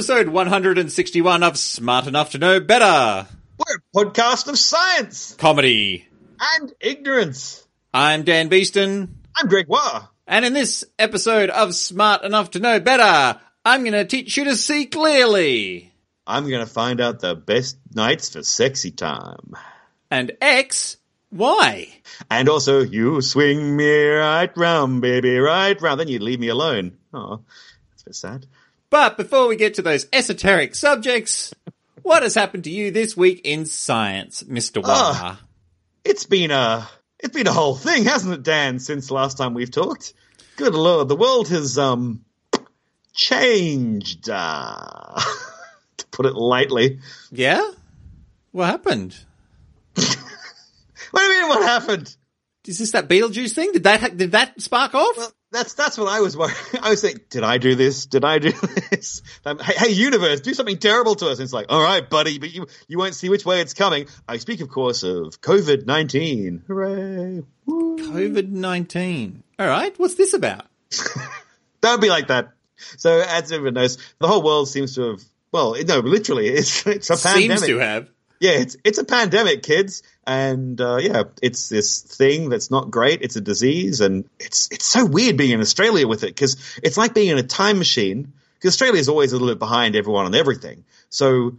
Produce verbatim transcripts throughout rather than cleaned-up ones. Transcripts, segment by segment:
episode one hundred sixty-one of Smart Enough to Know Better. We're a podcast of science, comedy, and ignorance. I'm Dan Beeston. I'm Greg Waugh. And in this episode of Smart Enough to Know Better, I'm going to teach you to see clearly. I'm going to find out the best nights for sexy time. And X, Y. And also, you swing me right round, baby, right round. Then you leave me alone. Oh, that's a bit sad. But before we get to those esoteric subjects, what has happened to you this week in science, Mister Waugh? Oh, it's been a... It's been a whole thing, hasn't it, Dan, since last time we've talked? Good Lord, the world has um changed, uh, to put it lightly. Yeah? What happened? What do you mean what happened? Is this that Betelgeuse thing? Did that ha- did that spark off? Well, that's that's what I was worried. I was thinking, did I do this? Did I do this? Um, hey, hey, universe, do something terrible to us. And it's like, all right, buddy, but you, you won't see which way it's coming. I speak, of course, of COVID nineteen. Hooray. Woo. COVID nineteen. All right, what's this about? Don't be like that. So as everyone knows, the whole world seems to have, well, no, literally, it's, it's a pandemic. Seems to have. Yeah, it's it's a pandemic, kids, and uh, yeah, it's this thing that's not great. It's a disease, and it's it's so weird being in Australia with it because it's like being in a time machine. Because Australia is always a little bit behind everyone on everything. So,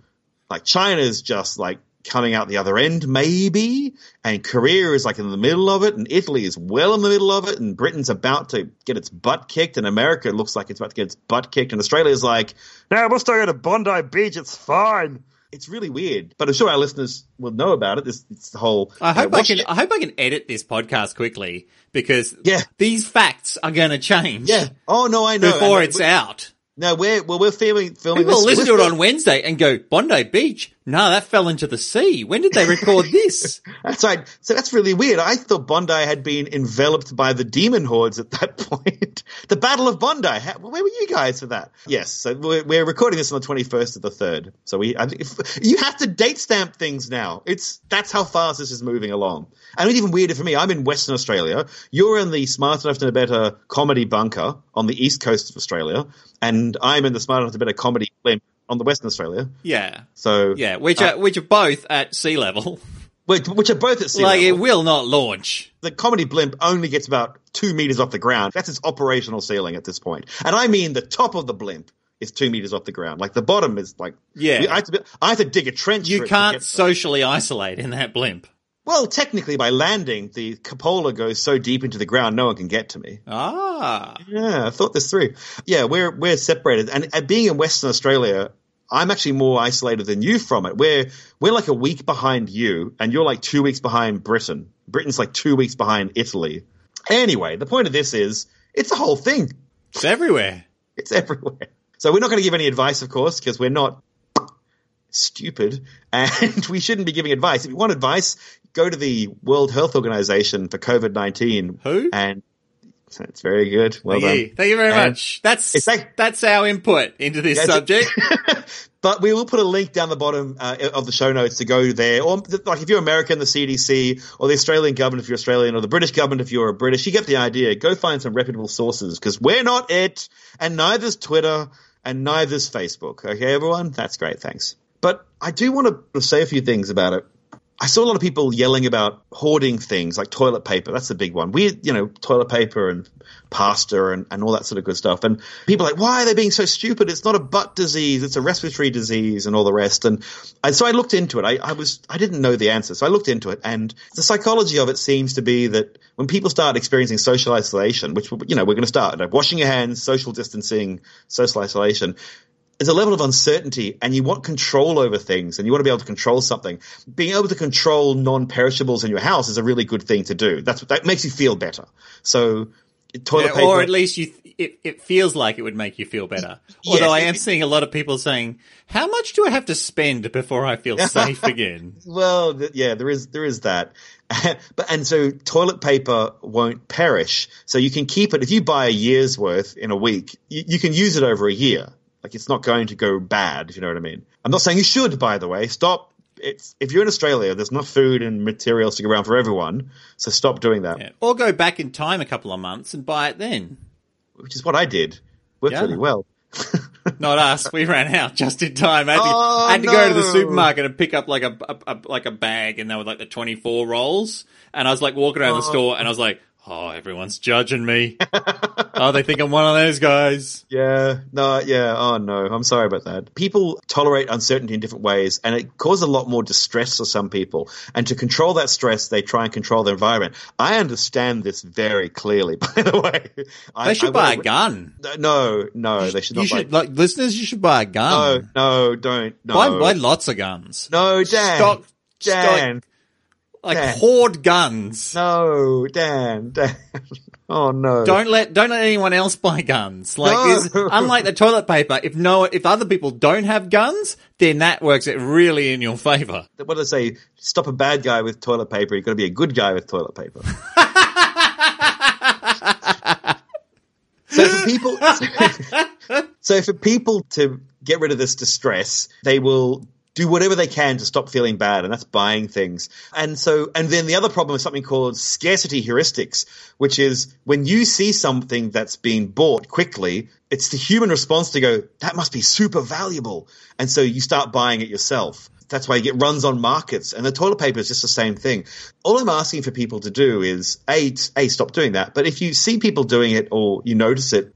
like, China's just like coming out the other end, maybe, and Korea is like in the middle of it, and Italy is well in the middle of it, and Britain's about to get its butt kicked, and America looks like it's about to get its butt kicked, and Australia's like, no, we'll still go to Bondi Beach. It's fine. It's really weird, but I'm sure our listeners will know about it. This it's the whole. I hope uh, I can. It. I hope I can edit this podcast quickly because yeah. these facts are going to change. Yeah. Oh no, I know. Before I know. it's we, out. No, we're well, we're filming. filming People this, listen to it on Wednesday and go Bondi Beach. No, that fell into the sea. When did they record this? That's right. So that's really weird. I thought Bondi had been enveloped by the demon hordes at that point. The Battle of Bondi. How, where were you guys for that? Yes. So we're, we're recording this on the twenty-first of the third. So we, I, if, you have to date stamp things now. It's that's how fast this is moving along. And it's even weirder for me. I'm in Western Australia. You're in the Smart Enough to Know Better comedy bunker on the east coast of Australia, and I'm in the Smart Enough to Know Better comedy blimp on the Western Australia. Yeah. So yeah, which are uh, which are both at sea level. Which, which are both at sea like level. Like, it will not launch. The comedy blimp only gets about two meters off the ground. That's its operational ceiling at this point. And I mean the top of the blimp is two meters off the ground. Like, the bottom is like... Yeah. I have to, be, I have to dig a trench. You can't socially isolate in that blimp. Well, technically, by landing, the cupola goes so deep into the ground, no one can get to me. Ah. Yeah, I thought this through. Yeah, we're we're separated. And, and being in Western Australia... I'm actually more isolated than you from it. We're, we're like a week behind you, and you're like two weeks behind Britain. Britain's like two weeks behind Italy. Anyway, the point of this is it's a whole thing. It's everywhere. It's everywhere. So we're not going to give any advice, of course, because we're not stupid, and we shouldn't be giving advice. If you want advice, go to the World Health Organization for COVID nineteen. Who? And that's very good. Well Thank done. You. Thank you very and much. That's like, that's our input into this subject. But we will put a link down the bottom uh, of the show notes to go there. Or like if you're American, the C D C, or the Australian government if you're Australian, or the British government if you're a British, you get the idea. Go find some reputable sources because we're not it, and neither's Twitter, and neither's Facebook. Okay, everyone? That's great. Thanks. But I do want to say a few things about it. I saw a lot of people yelling about hoarding things like toilet paper. That's the big one. We, you know, toilet paper and pasta and, and all that sort of good stuff. And people are like, why are they being so stupid? It's not a butt disease. It's a respiratory disease and all the rest. And, and so I looked into it. I, I was, I didn't know the answer. So I looked into it, and the psychology of it seems to be that when people start experiencing social isolation, which, you know, we're going to start like washing your hands, social distancing, social isolation, there's a level of uncertainty, and you want control over things, and you want to be able to control something. Being able to control non-perishables in your house is a really good thing to do. That's what, that makes you feel better. So toilet yeah, paper, or at least you, it, it feels like it would make you feel better. Yeah, Although I am it, seeing a lot of people saying, "How much do I have to spend before I feel safe again?" Well, th- yeah, there is there is that. But and so toilet paper won't perish, so you can keep it. If you buy a year's worth in a week, you, you can use it over a year. Like, it's not going to go bad, if you know what I mean. I'm not saying you should, by the way. Stop. It's if you're in Australia, there's not food and materials to go around for everyone, so stop doing that. Yeah. Or go back in time a couple of months and buy it then. Which is what I did. Worked yeah. really well. Not us. We ran out just in time. I had to, oh, I had to no. go to the supermarket and pick up like a, a, a like a bag, and they were like the twenty-four rolls. And I was like walking around oh. the store, and I was like, oh, everyone's judging me. Oh, they think I'm one of those guys. Yeah. No, yeah. Oh, no. I'm sorry about that. People tolerate uncertainty in different ways, and it causes a lot more distress for some people. And to control that stress, they try and control the environment. I understand this very clearly, by the way. I, they should I, buy I, a gun. No, no, they should not you should, buy a gun. Like, listeners, you should buy a gun. No, no, don't. No. Buy, buy lots of guns. No, Dan. Stock, Dan. Stock, Like Dan. hoard guns. No, Dan, Dan. Oh no. Don't let don't let anyone else buy guns. Like no. This, unlike the toilet paper, if no if other people don't have guns, then that works it really in your favor. What did I say? Stop a bad guy with toilet paper, you've got to be a good guy with toilet paper. So for people So for people to get rid of this distress, they will do whatever they can to stop feeling bad, and that's buying things. And so, and then the other problem is something called scarcity heuristics, which is when you see something that's being bought quickly, it's the human response to go, that must be super valuable. And so you start buying it yourself. That's why you get runs on markets, and the toilet paper is just the same thing. All I'm asking for people to do is, A, A, stop doing that. But if you see people doing it or you notice it,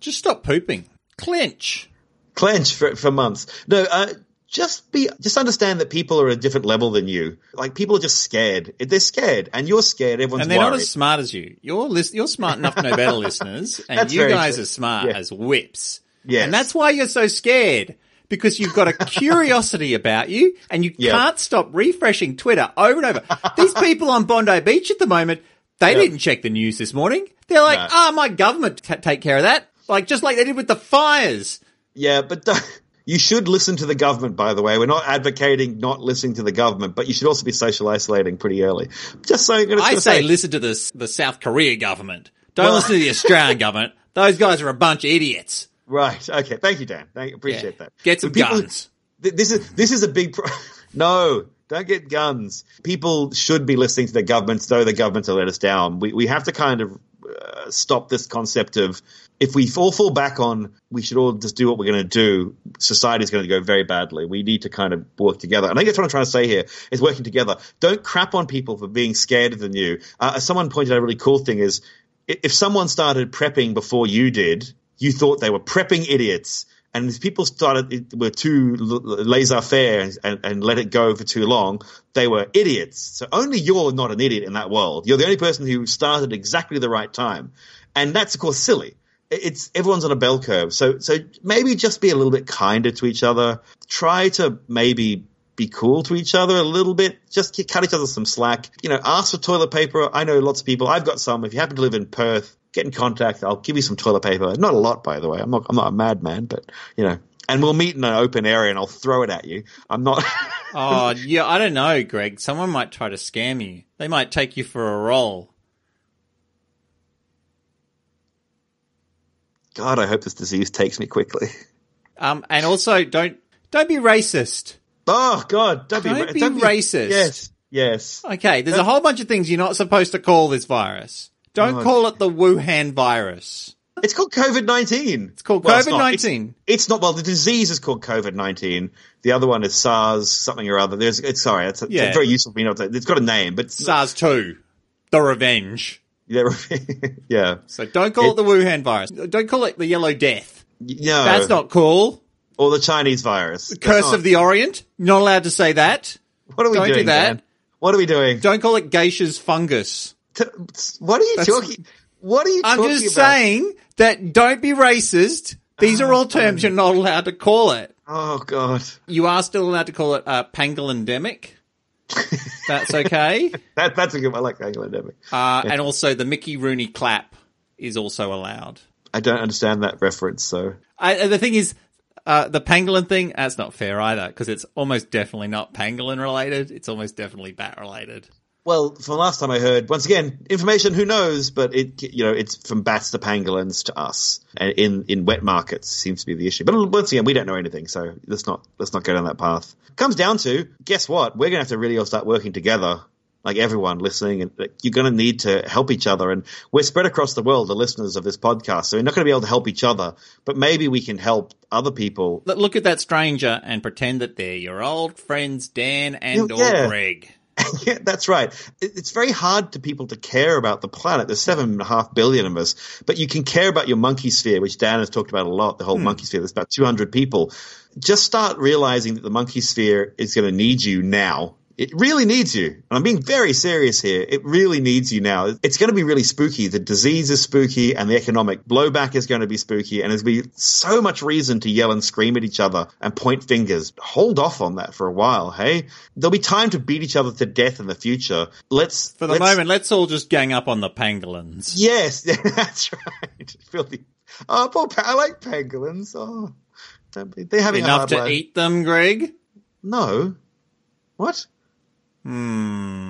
just stop pooping. Clench. Clench for, for months. No, uh, Just be, just understand that people are at a different level than you. Like, people are just scared. They're scared, and you're scared. Everyone's and they're worried. Not as smart as you. You're li- you're smart enough to know better, listeners. And that's you guys true. Are smart yeah. as whips. Yes. And that's why you're so scared, because you've got a curiosity about you, and you yep. can't stop refreshing Twitter over and over. These people on Bondi Beach at the moment, they yep. didn't check the news this morning. They're like, ah, no. oh, my government t- take care of that. Like, just like they did with the fires. Yeah, but don't. You should listen to the government, by the way. We're not advocating not listening to the government, but you should also be social isolating pretty early. Just so you're going to I say, say listen to the, the South Korea government. Don't well, listen to the Australian government. Those guys are a bunch of idiots. Right. Okay. Thank you, Dan. Thank you. Appreciate yeah. that. Get some people, guns. Th- this is this is a big pro- No. Don't get guns. People should be listening to the governments, though the governments have let us down. We we have to kind of uh, stop this concept of if we all fall back on we should all just do what we're going to do, society is going to go very badly. We need to kind of work together. And I think that's what I'm trying to say here is working together. Don't crap on people for being scared than you. Uh, as someone pointed out, a really cool thing is if someone started prepping before you did, you thought they were prepping idiots. And if people started were too laissez-faire and, and let it go for too long, they were idiots. So only you're not an idiot in that world. You're the only person who started exactly the right time. And that's, of course, silly. It's everyone's on a bell curve. So so maybe just be a little bit kinder to each other. Try to maybe be cool to each other a little bit. Just cut each other some slack. You know, ask for toilet paper. I know lots of people. I've got some. If you happen to live in Perth, get in contact. I'll give you some toilet paper. Not a lot, by the way. I'm not, I'm not a madman, but, you know. And we'll meet in an open area and I'll throw it at you. I'm not. Oh, yeah. I don't know, Greg. Someone might try to scam you. They might take you for a roll. God, I hope this disease takes me quickly. Um, and also, don't don't be racist. Oh God, don't, don't be, be don't racist. Be, yes, yes. Okay, there's don't, a whole bunch of things you're not supposed to call this virus. Don't oh, call it the Wuhan virus. It's called COVID nineteen. It's called well, COVID nineteen. It's not. It's, it's not. Well, the disease is called COVID nineteen. The other one is SARS something or other. There's. It's sorry. It's, a, yeah. it's very useful for me not to. It's got a name, but SARS two, the revenge. Yeah. So don't call it, it the Wuhan virus. Don't call it the Yellow Death. No. That's not cool. Or the Chinese virus. The Curse not. of the Orient. Not allowed to say that. What are we don't doing? Don't do that. Man? What are we doing? Don't call it geisha's fungus. T- what are you That's, talking? What are you I'm talking about? I'm just saying that don't be racist. These oh, are all terms you're not allowed to call it. Oh, God. You are still allowed to call it uh, pangolandemic. That's okay. that, that's a good one. I like pangolandemic. Uh, yeah. And also the Mickey Rooney clap is also allowed. I don't understand that reference, so. I, the thing is, uh, the pangolin thing, that's not fair either, because it's almost definitely not pangolin related. It's almost definitely bat related. Well, from last time I heard, once again, information, who knows, but it, you know, it's from bats to pangolins to us and in, in wet markets seems to be the issue. But once again, we don't know anything. So let's not, let's not go down that path. Comes down to, guess what? We're going to have to really all start working together like everyone listening, and you're going to need to help each other. And we're spread across the world, the listeners of this podcast, so we're not going to be able to help each other, but maybe we can help other people. Look at that stranger and pretend that they're your old friends, Dan and yeah, or yeah. Greg. Yeah, that's right. It's very hard to people to care about the planet. There's seven and a half billion of us, but you can care about your monkey sphere, which Dan has talked about a lot, the whole hmm. monkey sphere. There's about two hundred people. Just start realizing that the monkey sphere is going to need you now. It really needs you. And I'm being very serious here. It really needs you now. It's going to be really spooky. The disease is spooky and the economic blowback is going to be spooky. And there's going to be so much reason to yell and scream at each other and point fingers. Hold off on that for a while, hey? There'll be time to beat each other to death in the future. Let's For the let's, moment, let's all just gang up on the pangolins. Yes, that's right. Filthy. Oh, poor pa- I like pangolins. Oh, they have enough to life. Eat them, Greg? No. What? Hmm.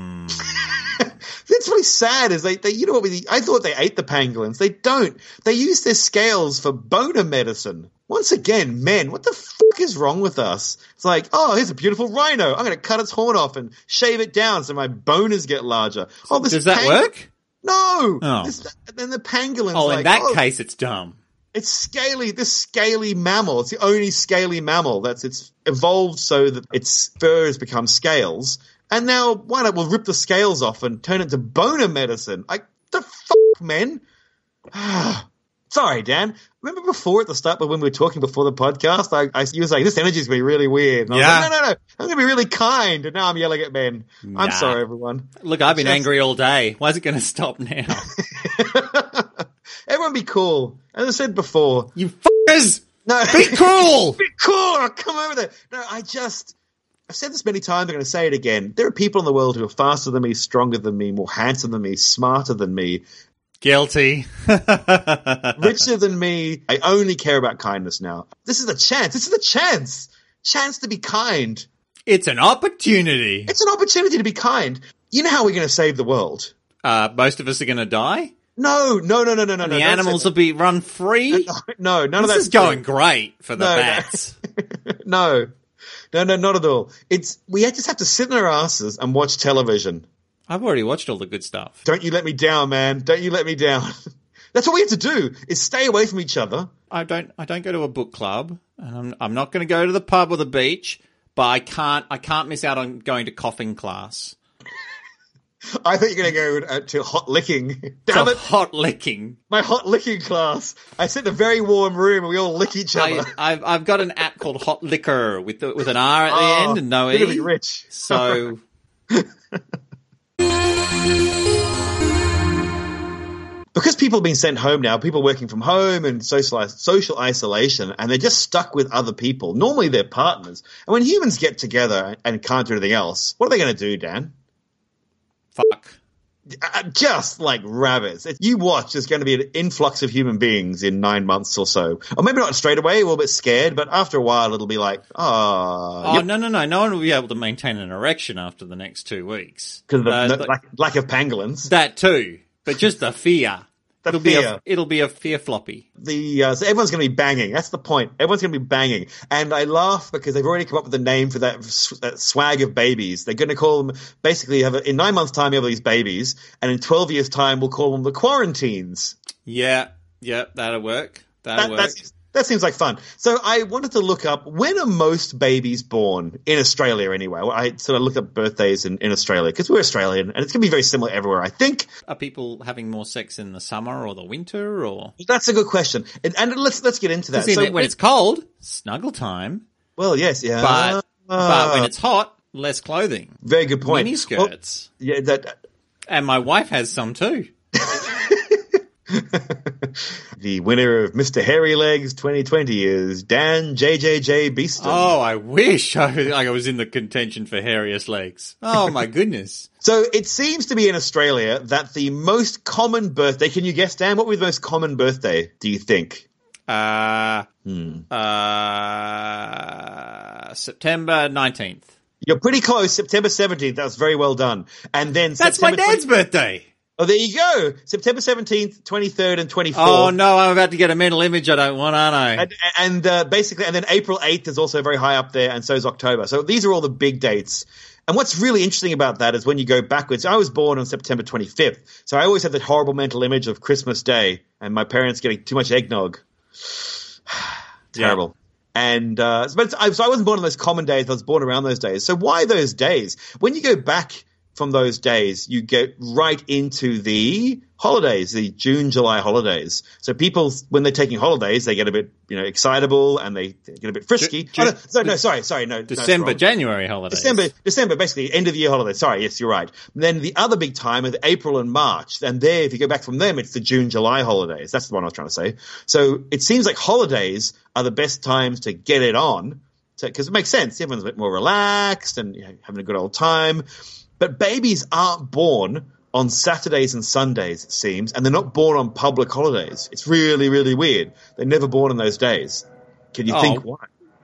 That's really sad. Is they, they, you know what? We, I thought they ate the pangolins. They don't. They use their scales for boner medicine. Once again, men, what the fuck is wrong with us? It's like, oh, here's a beautiful rhino. I'm going to cut its horn off and shave it down so my boners get larger. Oh, this does that pang- work? No. Oh. This, then the pangolins. Oh, like, in that oh, case, it's dumb. It's scaly, this scaly mammal. It's the only scaly mammal that's it's evolved so that its fur has become scales. And now, why not we'll rip the scales off and turn it to boner medicine? Like, the fuck, men? Sorry, Dan. Remember before at the start, but when we were talking before the podcast, I, I you were saying, this energy's going to be really weird. And yeah. I was like, no, no, no. I'm going to be really kind. And now I'm yelling at men. Nah. I'm sorry, everyone. Look, I've been Just... angry all day. Why is it going to stop now? Everyone be cool. As I said before. You fuckers! No. Be cool! Be cool! I'll come over there. No, I just... I've said this many times, I'm going to say it again. There are people in the world who are faster than me, stronger than me, more handsome than me, smarter than me. Guilty. Richer than me. I only care about kindness now. This is the chance. This is the chance. Chance to be kind. It's an opportunity. It's an opportunity to be kind. You know how we're going to save the world? Uh, most of us are going to die? No, no, no, no, no, no. The animals will be run free? No, no, none of that's... This is going great for the bats. No. No, no, not at all. It's we just have to sit in our asses and watch television. I've already watched all the good stuff. Don't you let me down, man. Don't you let me down. That's all we have to do is stay away from each other. I don't I don't go to a book club. And I'm, I'm not going to go to the pub or the beach, but I can't I can't miss out on going to coughing class. I thought you were going to go to hot licking. Damn it. Hot licking. My hot licking class. I sit in a very warm room and we all lick each other. I, I've, I've got an app called Hot Liquor with the, with an R at the oh, end and no E. It'll be rich. So. Because people have been sent home now, people working from home and social, social isolation, and they're just stuck with other people. Normally they're partners. And when humans get together and can't do anything else, what are they going to do, Dan? Fuck. Just like rabbits. If you watch, there's going to be an influx of human beings in nine months or so. Or maybe not straight away, a little bit scared, but after a while it'll be like, oh. Oh, yep. no, no, no. No one will be able to maintain an erection after the next two weeks. Because of the uh, no, the, lack, lack of pangolins. That too. But just the fear. the it'll, fear. Be a, it'll be a fear floppy. The uh, so everyone's going to be banging. That's the point. Everyone's going to be banging. And I laugh because they've already come up with a name for that, that swag of babies. They're going to call them basically have a, in nine months' time you have these babies, and in twelve years' time we'll call them the quarantines. Yeah, yeah, that'll work. That'll that, work. That seems like fun. So I wanted to look up, when are most babies born in Australia anyway? Well, I sort of looked up birthdays in, in Australia because we're Australian and it's going to be very similar everywhere, I think. Are people having more sex in the summer or the winter or? That's a good question. And, and let's let's get into that. So it, when it's cold, snuggle time. Well, yes. yeah. But, uh, but when it's hot, less clothing. Very good point. Mini skirts. Well, yeah, that, uh, and my wife has some too. The winner of Mister Hairy Legs twenty twenty is Dan J J J Beeston. Oh, I wish I, I was in the contention for hairiest legs. Oh, my goodness. So it seems to be in Australia that the most common birthday – can you guess, Dan? What would be the most common birthday, do you think? Uh, hmm. uh, September nineteenth. You're pretty close. September seventeenth. That's very well done. And then That's September my dad's twenty- birthday. Oh, there you go. September seventeenth, twenty-third and twenty-fourth. Oh, no, I'm about to get a mental image I don't want, aren't I? And, and uh, basically, and then April eighth is also very high up there, and so is October. So these are all the big dates. And what's really interesting about that is when you go backwards, I was born on September twenty-fifth, so I always had that horrible mental image of Christmas Day and my parents getting too much eggnog. Terrible. Yeah. And uh, but I, so I wasn't born on those common days. I was born around those days. So why those days? When you go back from those days, you get right into the holidays, the June, July holidays. So people, when they're taking holidays, they get a bit, you know, excitable and they get a bit frisky. Ju- oh, no, sorry, no, sorry, sorry, no. December, no, January holidays. December, December, basically end of the year holidays. Sorry, yes, you're right. And then the other big time is April and March. And there, if you go back from them, it's the June, July holidays. That's the one I was trying to say. So it seems like holidays are the best times to get it on, because it makes sense. Everyone's a bit more relaxed and, you know, having a good old time. But babies aren't born on Saturdays and Sundays, it seems, and they're not born on public holidays. It's really, really weird. They're never born on those days. Can you oh, think why?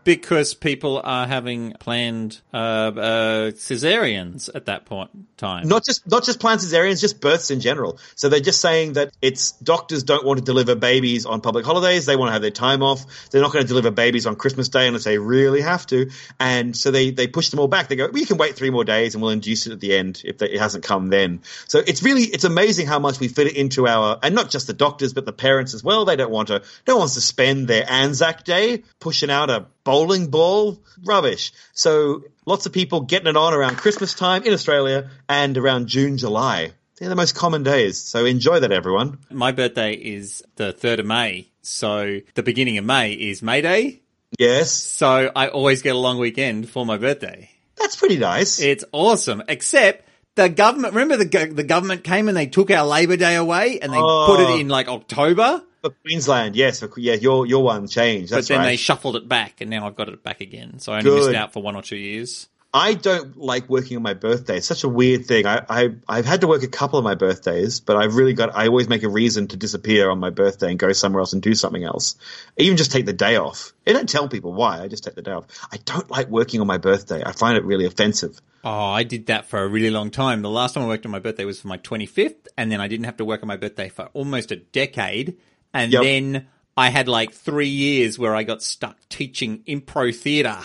Because people are having planned uh, uh, cesareans at that point in time. Not just not just planned cesareans, just births in general. So they're just saying that it's doctors don't want to deliver babies on public holidays. They want to have their time off. They're not going to deliver babies on Christmas Day unless they really have to. And so they, they push them all back. They go, we can wait three more days and we'll induce it at the end if they, it hasn't come then. So it's really it's amazing how much we fit it into our – and not just the doctors but the parents as well. They don't want to – no one wants to spend their Anzac Day pushing out a – bowling ball, rubbish. So lots of people getting it on around Christmas time in Australia and around June, July. They're the most common days. So enjoy that, everyone. My birthday is the third of May. So the beginning of May is May Day. Yes. So I always get a long weekend for my birthday. That's pretty nice. It's awesome. Except the government, remember the, the government came and they took our Labor Day away and they oh. put it in like October. For Queensland, yes. For, yeah, your your one changed. That's but then right. They shuffled it back, and now I've got it back again. So I only Good. missed out for one or two years. I don't like working on my birthday. It's such a weird thing. I, I, I've had to work a couple of my birthdays, but I've really got – I always make a reason to disappear on my birthday and go somewhere else and do something else. I even just take the day off. I don't tell people why. I just take the day off. I don't like working on my birthday. I find it really offensive. Oh, I did that for a really long time. The last time I worked on my birthday was for my twenty-fifth, and then I didn't have to work on my birthday for almost a decade. And yep. then I had like three years where I got stuck teaching impro theatre.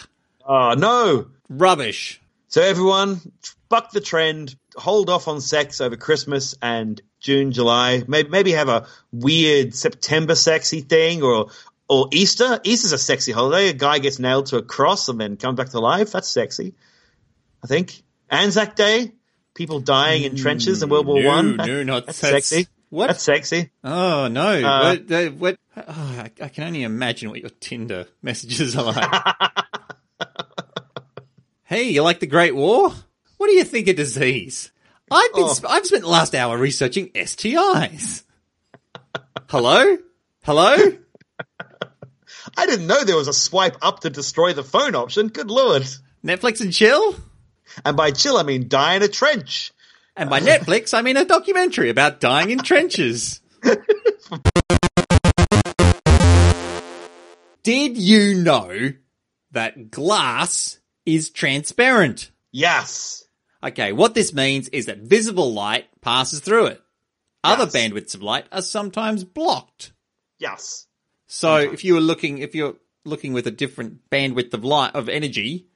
Oh, no. Rubbish. So everyone, buck the trend, hold off on sex over Christmas and June, July. Maybe, maybe have a weird September sexy thing or or Easter. Easter's a sexy holiday. A guy gets nailed to a cross and then comes back to life. That's sexy, I think. Anzac Day, people dying in trenches in World War no, One. No, not that's that's... sexy. What? That's sexy. Oh, no. Uh, what, what, oh, I, I can only imagine what your Tinder messages are like. Hey, you like the Great War? What do you think of disease? I've been, oh. I've spent the last hour researching S T Is. Hello? Hello? I didn't know there was a swipe up to destroy the phone option. Good Lord. Netflix and chill? And by chill, I mean die in a trench. And by Netflix, I mean a documentary about dying in trenches. Did you know that glass is transparent? Yes. Okay, what this means is that visible light passes through it. Yes. Other bandwidths of light are sometimes blocked. Yes. So okay. if you were looking, if you're looking with a different bandwidth of light of energy,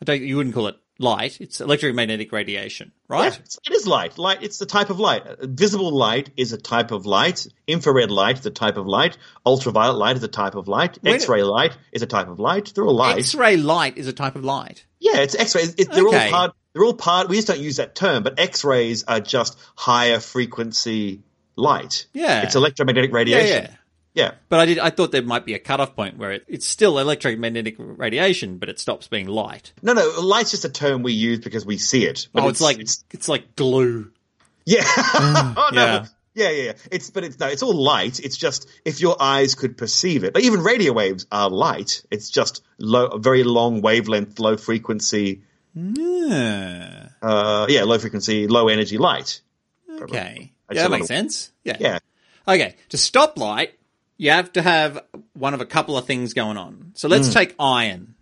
I don't, you wouldn't call it light. It's electromagnetic radiation, right? Yeah, it is light. Light. It's the type of light. Visible light is a type of light. Infrared light is a type of light. Ultraviolet light is a type of light. X-ray it, light is a type of light. They're all light. X-ray light is a type of light. Yeah, it's X-ray. It, they're okay. all part. They're all part. We just don't use that term, but X-rays are just higher frequency light. Yeah, it's electromagnetic radiation. Yeah. yeah. Yeah. But I did. I thought there might be a cutoff point where it, it's still electromagnetic radiation, but it stops being light. No, no. Light's just a term we use because we see it. But oh, it's, it's like it's, it's like glue. Yeah. oh, no. Yeah. yeah, yeah, yeah. It's but it's no. It's all light. It's just if your eyes could perceive it. Like even radio waves are light. It's just low, very long wavelength, low frequency. Yeah. Uh, yeah, low frequency, low energy light. Probably. Okay. Yeah, that makes of, sense. Yeah. Yeah. Okay. To stop light, you have to have one of a couple of things going on. So let's mm. take iron.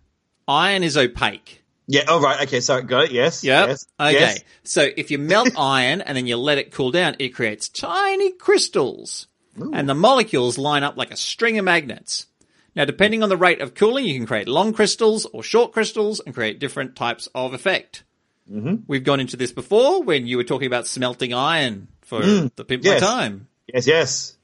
Iron is opaque. Yeah. Oh, right. Okay. So got it. Yes. Yep. Yes. Okay. Yes. So if you melt iron and then you let it cool down, it creates tiny crystals. Ooh. And the molecules line up like a string of magnets. Now, depending on the rate of cooling, you can create long crystals or short crystals and create different types of effect. Mm-hmm. We've gone into this before when you were talking about smelting iron for mm. the Pimp yes. My Time. Yes, yes.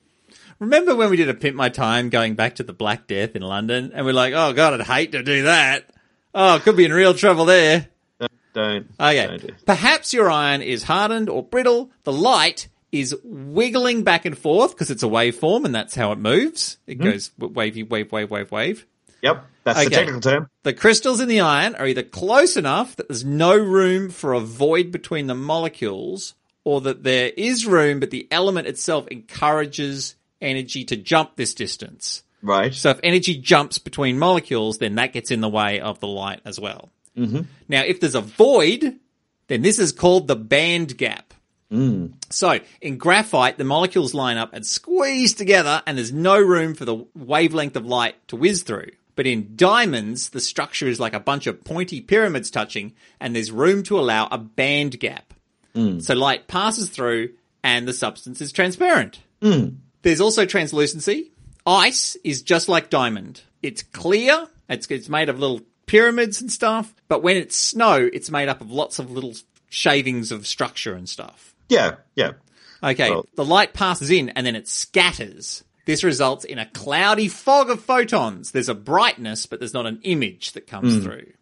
Remember when we did a Pimp My Time going back to the Black Death in London and we're like, oh, God, I'd hate to do that. Oh, could be in real trouble there. No, don't. Okay. Don't do. Perhaps your iron is hardened or brittle. The light is wiggling back and forth because it's a waveform and that's how it moves. It mm-hmm. goes wavy, wave, wave, wave, wave. Yep, that's okay. the technical term. The crystals in the iron are either close enough that there's no room for a void between the molecules or that there is room, but the element itself encourages energy to jump this distance. Right. So if energy jumps between molecules, then that gets in the way of the light as well. Mm-hmm. Now, if there's a void, then this is called the band gap. Mm. So in graphite, the molecules line up and squeeze together and there's no room for the wavelength of light to whiz through. But in diamonds, the structure is like a bunch of pointy pyramids touching and there's room to allow a band gap. Mm. So light passes through and the substance is transparent. Mm. There's also translucency. Ice is just like diamond. It's clear. It's, it's made of little pyramids and stuff. But when it's snow, it's made up of lots of little shavings of structure and stuff. Yeah, yeah. Okay, well, the light passes in and then it scatters. This results in a cloudy fog of photons. There's a brightness, but there's not an image that comes mm. through.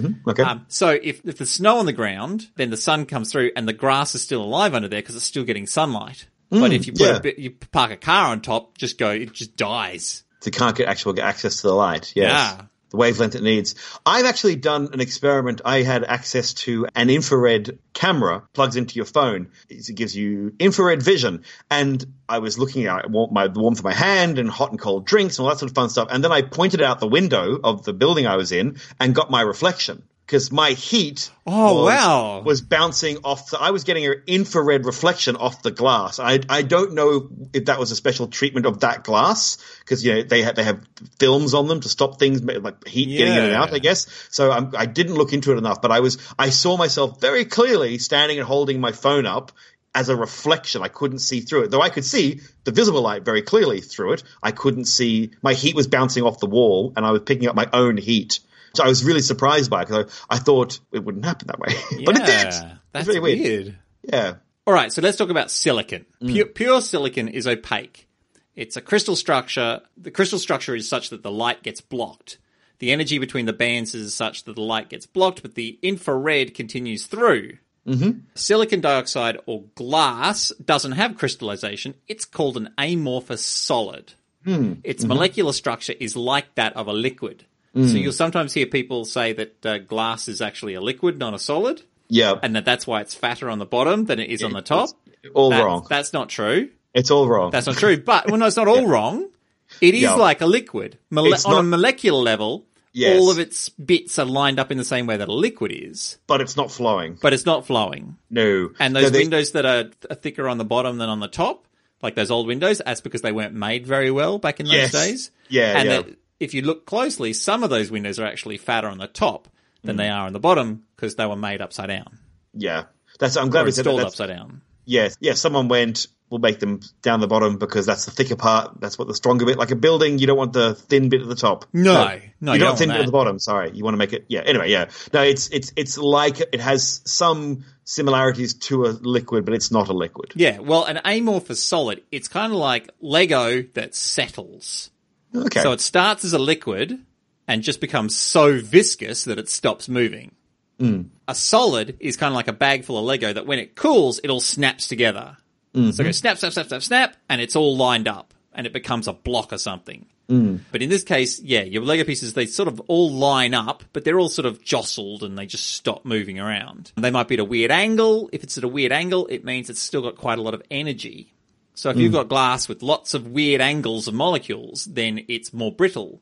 Mm-hmm. Okay. Um, so if, if there's snow on the ground, then the sun comes through and the grass is still alive under there because it's still getting sunlight. Mm, but if you put yeah. a bit, you park a car on top, just go, it just dies. So you can't get actual get access to the light. Yes. Yeah. The wavelength it needs. I've actually done an experiment. I had access to an infrared camera plugs into your phone. It gives you infrared vision. And I was looking at my, the warmth of my hand and hot and cold drinks and all that sort of fun stuff. And then I pointed out the window of the building I was in and got my reflection because my heat oh, was, wow. was bouncing off. The, I was getting an infrared reflection off the glass. I, I don't know if that was a special treatment of that glass because, you know, they have, they have films on them to stop things like heat yeah. getting in and out, I guess. So I'm, I didn't look into it enough, but I was I saw myself very clearly standing and holding my phone up as a reflection. I couldn't see through it, though I could see the visible light very clearly through it. I couldn't see – my heat was bouncing off the wall and I was picking up my own heat. So I was really surprised by it because I, I thought it wouldn't happen that way. But yeah, it did. It's that's really weird. weird. Yeah. All right, so let's talk about silicon. Mm. Pure, pure silicon is opaque. It's a crystal structure. The crystal structure is such that the light gets blocked. The energy between the bands is such that the light gets blocked, but the infrared continues through. Mm-hmm. Silicon dioxide or glass doesn't have crystallization. It's called an amorphous solid. Mm. Its mm-hmm. molecular structure is like that of a liquid. Mm. So you'll sometimes hear people say that uh, glass is actually a liquid, not a solid. Yeah. And that that's why it's fatter on the bottom than it is it, on the top. All that, wrong. That's not true. It's all wrong. That's not true. But, well, no, it's not all yeah. wrong. It is yeah. like a liquid. Mole- not- on a molecular level, yes. all of its bits are lined up in the same way that a liquid is. But it's not flowing. But it's not flowing. No. And those no, they- windows that are thicker on the bottom than on the top, like those old windows, that's because they weren't made very well back in those yes. days. Yeah, and yeah. if you look closely, some of those windows are actually fatter on the top than mm. they are on the bottom because they were made upside down. Yeah. That's, I'm glad we said that. Installed upside down. Yes. Yeah, yeah. Someone went, we'll make them down the bottom because that's the thicker part. That's what the stronger bit, like a building, you don't want the thin bit at the top. No. No, no you, you don't want the thin bit at the bottom. Sorry. You want to make it. Yeah. Anyway. Yeah. No, it's, it's, it's like it has some similarities to a liquid, but it's not a liquid. Yeah. Well, an amorphous solid, it's kind of like Lego that settles. Okay. So it starts as a liquid and just becomes so viscous that it stops moving. Mm. A solid is kind of like a bag full of Lego that when it cools, it all snaps together. Mm-hmm. So it goes snap, snap, snap, snap, snap, and it's all lined up and it becomes a block or something. Mm. But in this case, yeah, your Lego pieces, they sort of all line up, but they're all sort of jostled and they just stop moving around. And they might be at a weird angle. If it's at a weird angle, it means it's still got quite a lot of energy. So if you've mm. got glass with lots of weird angles of molecules, then it's more brittle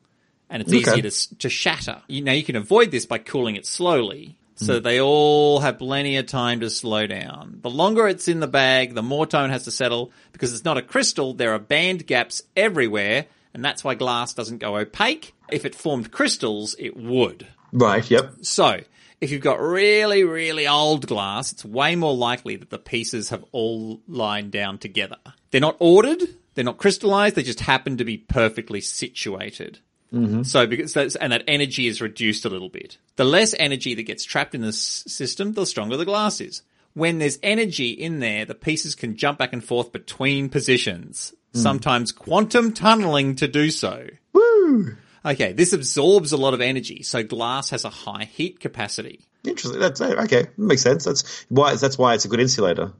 and it's okay. easier to, to shatter. You, now, you can avoid this by cooling it slowly mm. so they all have plenty of time to slow down. The longer it's in the bag, the more time it has to settle because it's not a crystal. There are band gaps everywhere, and that's why glass doesn't go opaque. If it formed crystals, it would. Right, yep. So if you've got really, really old glass, it's way more likely that the pieces have all lined down together. They're not ordered. They're not crystallized. They just happen to be perfectly situated. Mm-hmm. So because that's, and that energy is reduced a little bit. The less energy that gets trapped in this system, the stronger the glass is. When there's energy in there, the pieces can jump back and forth between positions, mm. sometimes quantum tunneling to do so. Woo! Okay, this absorbs a lot of energy, so glass has a high heat capacity. Interesting. That's okay. That makes sense. That's why. That's why it's a good insulator.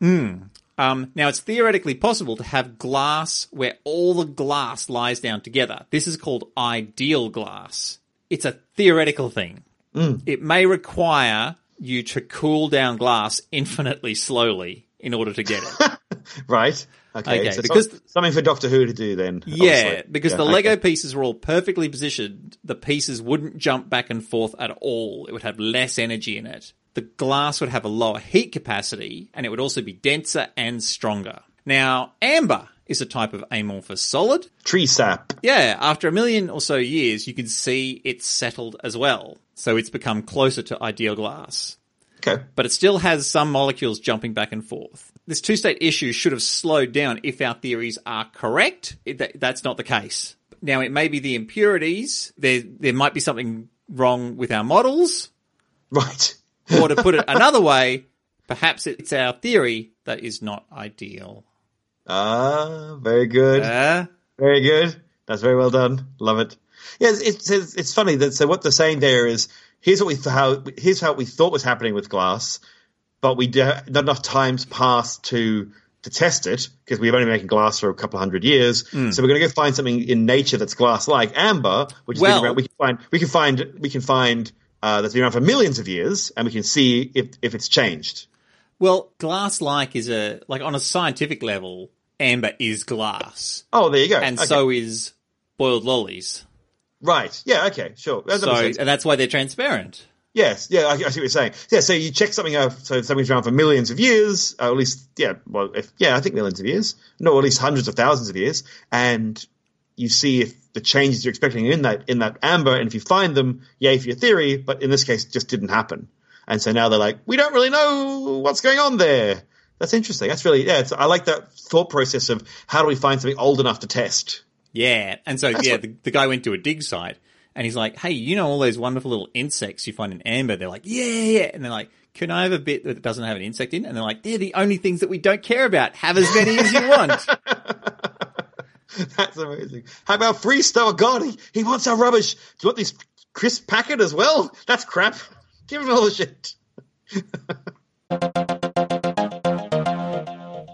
Mm. Um, now, it's theoretically possible to have glass where all the glass lies down together. This is called ideal glass. It's a theoretical thing. Mm. It may require you to cool down glass infinitely slowly in order to get it. Right. Okay. okay so because some, something for Doctor Who to do then. Yeah, obviously. because yeah, the okay. Lego pieces were all perfectly positioned. The pieces wouldn't jump back and forth at all. It would have less energy in it. The glass would have a lower heat capacity, and it would also be denser and stronger. Now, amber is a type of amorphous solid. Tree sap. Yeah, after a million or so years, you can see it's settled as well. So it's become closer to ideal glass. Okay. But it still has some molecules jumping back and forth. This two-state issue should have slowed down if our theories are correct. It, that's not the case. Now, it may be the impurities. There, there might be something wrong with our models. Right. Or to put it another way, perhaps it's our theory that is not ideal. Ah, very good. Uh, very good. That's very well done. Love it. Yes, yeah, it's, it's it's funny that so what they're saying there is here's what we th- how here's how we thought was happening with glass, but we d- not enough times passed to to test it because we've only been making glass for a couple hundred years. Mm. So we're going to go find something in nature that's glass like amber, which is well, been around. we can find we can find we can find. Uh, that's been around for millions of years, and we can see if, if it's changed. Well, glass-like is a – like on a scientific level, amber is glass. Oh, there you go. And okay. so is boiled lollies. Right. Yeah, okay, sure. That so, and that's why they're transparent. Yes. Yeah, I, I see what you're saying. Yeah, so you check something out – so something's around for millions of years, uh, at least – yeah, well, if yeah, I think millions of years. No, at least hundreds of thousands of years, and you see if – the changes you're expecting in that in that amber, and if you find them, yay for your theory, but in this case, it just didn't happen. And so now they're like, we don't really know what's going on there. That's interesting. That's really, yeah, it's, I like that thought process of how do we find something old enough to test? Yeah, and so, That's yeah, what... the, the guy went to a dig site, and he's like, hey, you know all those wonderful little insects you find in amber? They're like, yeah, yeah, and they're like, can I have a bit that doesn't have an insect in? And they're like, they're the only things that we don't care about. Have as many as you want. That's amazing. How about Freestar? Oh, God, he, he wants our rubbish. Do you want this crisp packet as well? That's crap. Give him all the shit.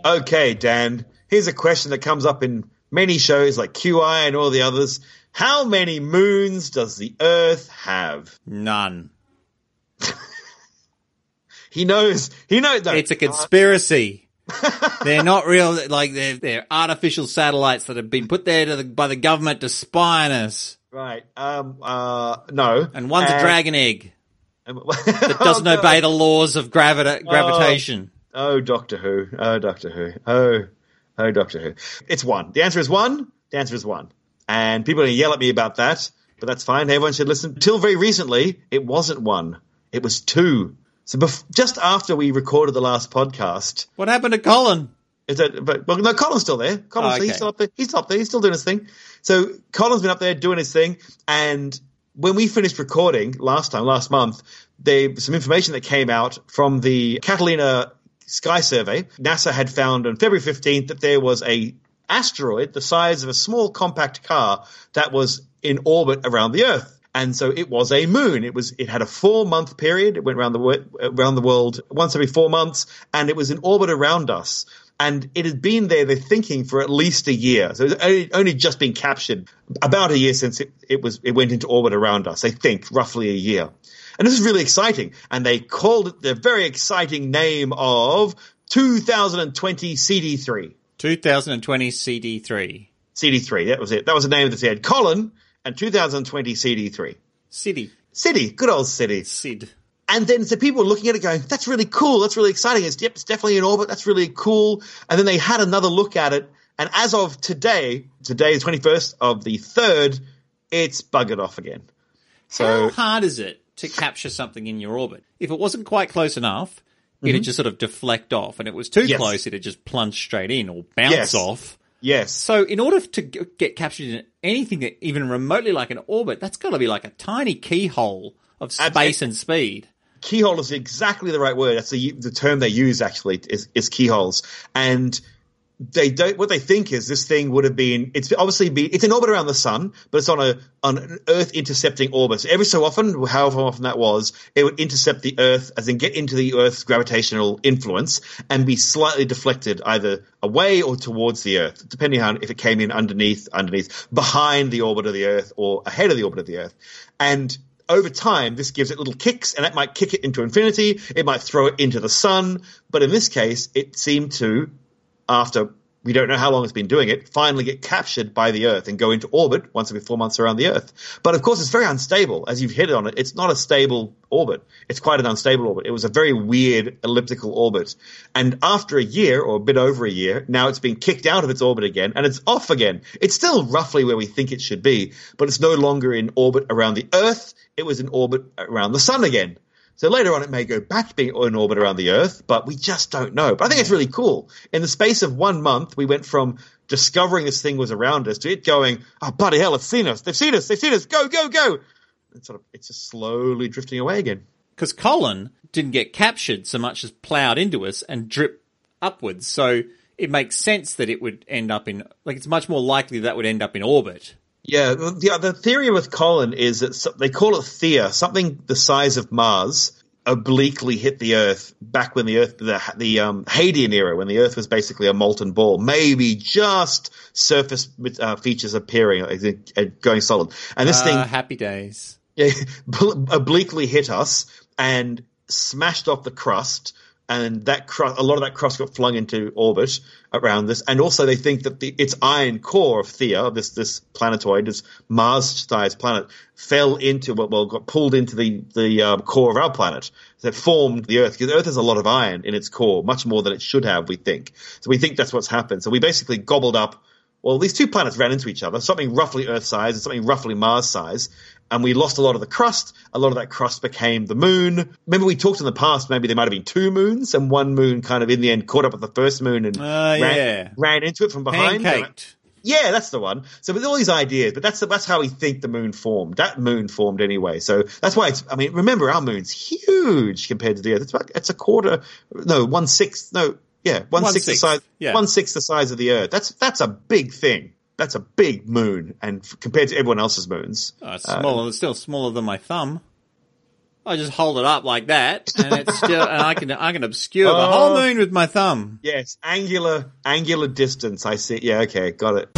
Okay, Dan, here's a question that comes up in many shows like Q I and all the others. How many moons does the Earth have? None. He knows. He knows. No. It's a conspiracy. They're not real, like they're, they're artificial satellites that have been put there to the, by the government to spy on us. Right. Um, uh, no. And one's uh, a dragon egg um, that doesn't oh, obey no. the laws of gravita- gravitation. Oh, oh, Doctor Who. Oh, Doctor Who. Oh, oh, Doctor Who. It's one. The answer is one. The answer is one. And people are going to yell at me about that, but that's fine. Everyone should listen. Till very recently, it wasn't one. It was two. So bef- just after we recorded the last podcast, what happened to Colin? Is that, but well, no, Colin's still there. Colin's oh, okay. he's still up there. He's up there. He's still doing his thing. So Colin's been up there doing his thing. And when we finished recording last time, last month, there was some information that came out from the Catalina Sky Survey. NASA had found on February fifteenth that there was a asteroid the size of a small compact car that was in orbit around the Earth. And so it was a moon. It was. It had a four-month period. It went around the around the world once every four months, and it was in orbit around us. And it had been there, they're thinking, for at least a year. So it was only, only just been captured about a year since it, it was. It went into orbit around us, they think, roughly a year. And this is really exciting. And they called it the very exciting name of twenty twenty C D three. twenty twenty C D three. C D three, that was it. That was the name that they had. Colin... And twenty twenty C D three. City. City. Good old city. Sid. And then so people were looking at it going, that's really cool. That's really exciting. It's, yep, it's definitely in orbit. That's really cool. And then they had another look at it. And as of today, today the twenty-first of the third, it's buggered off again. So how hard is it to capture something in your orbit? If it wasn't quite close enough, mm-hmm. it'd just sort of deflect off. And if it was too yes. close, it'd just plunge straight in or bounce yes. off. Yes. So in order to get captured in anything that even remotely like an orbit, that's got to be like a tiny keyhole of space and speed. Keyhole is exactly the right word. That's the the term they use, actually, is, is keyholes. And they don't. What they think is this thing would have been. It's obviously been. It's in orbit around the sun, but it's on a on an Earth intercepting orbit. So every so often, however often that was, it would intercept the Earth, as in get into the Earth's gravitational influence and be slightly deflected either away or towards the Earth, depending on if it came in underneath, underneath, behind the orbit of the Earth, or ahead of the orbit of the Earth, and. Over time, this gives it little kicks, and that might kick it into infinity. It might throw it into the sun. But in this case, it seemed to, after we don't know how long it's been doing it, finally get captured by the Earth and go into orbit once every four months around the Earth. But, of course, it's very unstable. As you've hit on it, it's not a stable orbit. It's quite an unstable orbit. It was a very weird elliptical orbit. And after a year, or a bit over a year, now it's been kicked out of its orbit again, and it's off again. It's still roughly where we think it should be, but it's no longer in orbit around the Earth. It was in orbit around the sun again. So later on, it may go back to being in orbit around the Earth, but we just don't know. But I think it's really cool. In the space of one month, we went from discovering this thing was around us to it going, oh, bloody hell, it's seen us. They've seen us. They've seen us. Go, go, go. It's sort of, it's just slowly drifting away again. Because Colin didn't get captured so much as ploughed into us and drip upwards. So it makes sense that it would end up in, like, it's much more likely that would end up in orbit. Yeah, the, the theory with Colin is that they call it Theia, something the size of Mars obliquely hit the Earth back when the Earth, the, the um, Hadean era, when the Earth was basically a molten ball, maybe just surface uh, features appearing, uh, going solid. And this uh, thing, happy days, yeah, obliquely hit us and smashed off the crust. And that crust, a lot of that crust got flung into orbit around this. And also they think that the, its iron core of Theia, this this planetoid, this Mars-sized planet, fell into, well, got pulled into the, the uh, core of our planet that formed the Earth. Because the Earth has a lot of iron in its core, much more than it should have, we think. So we think that's what's happened. So we basically gobbled up, well, these two planets ran into each other, something roughly Earth-sized and something roughly Mars-sized. And we lost a lot of the crust. A lot of that crust became the moon. Remember, we talked in the past, maybe there might have been two moons, and one moon kind of in the end caught up with the first moon and uh, ran, yeah. ran into it from behind. Pancaked. Yeah, that's the one. So with all these ideas, but that's the, that's how we think the moon formed. That moon formed anyway. So that's why it's – I mean, remember, our moon's huge compared to the Earth. It's, about, it's a quarter – no, one-sixth. No, yeah, one-sixth one the size yeah. one-sixth the size of the Earth. That's That's a big thing. That's a big moon, and compared to everyone else's moons, oh, it's smaller. Uh, it's still smaller than my thumb. I just hold it up like that, and it's still, and I can I can obscure oh, the whole moon with my thumb. Yes, angular angular distance. I see. Yeah, okay, got it.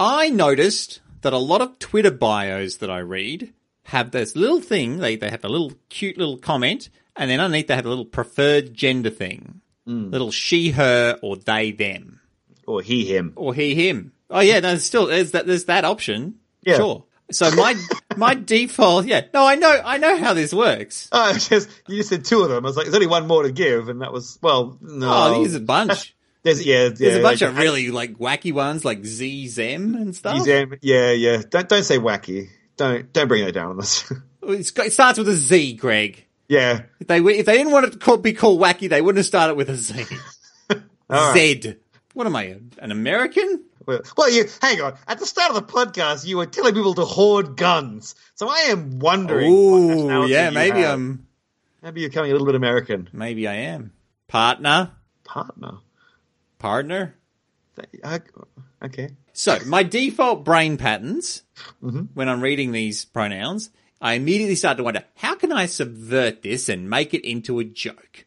I noticed that a lot of Twitter bios that I read have this little thing. They they have a little cute little comment, and then underneath they have a little preferred gender thing. Mm. Little she, her, or they, them. Or he, him. Or he, him. Oh, yeah, no, still, there's that, there's that option. Yeah. Sure. So my my default, yeah. No, I know I know how this works. Oh, just, you just said two of them. I was like, there's only one more to give, and that was, well, no. Oh, there's a bunch. there's, yeah, yeah, there's a bunch like, of really, like, wacky ones, like Z-Zem and stuff. Z-Zem, yeah, yeah. Don't, don't say wacky. Don't don't bring that down on us. It's, it starts with a Z, Greg. Yeah. If they if they didn't want it to call, be called wacky, they wouldn't have started with a Z. Right. Zed. What am I, an American? Well, well, you hang on. At the start of the podcast, you were telling people to hoard guns. So I am wondering. Oh, yeah, maybe have. I'm. Maybe you're becoming a little bit American. Maybe I am. Partner. Partner. Partner. Okay. So my default brain patterns mm-hmm. when I'm reading these pronouns. I immediately started to wonder, how can I subvert this and make it into a joke?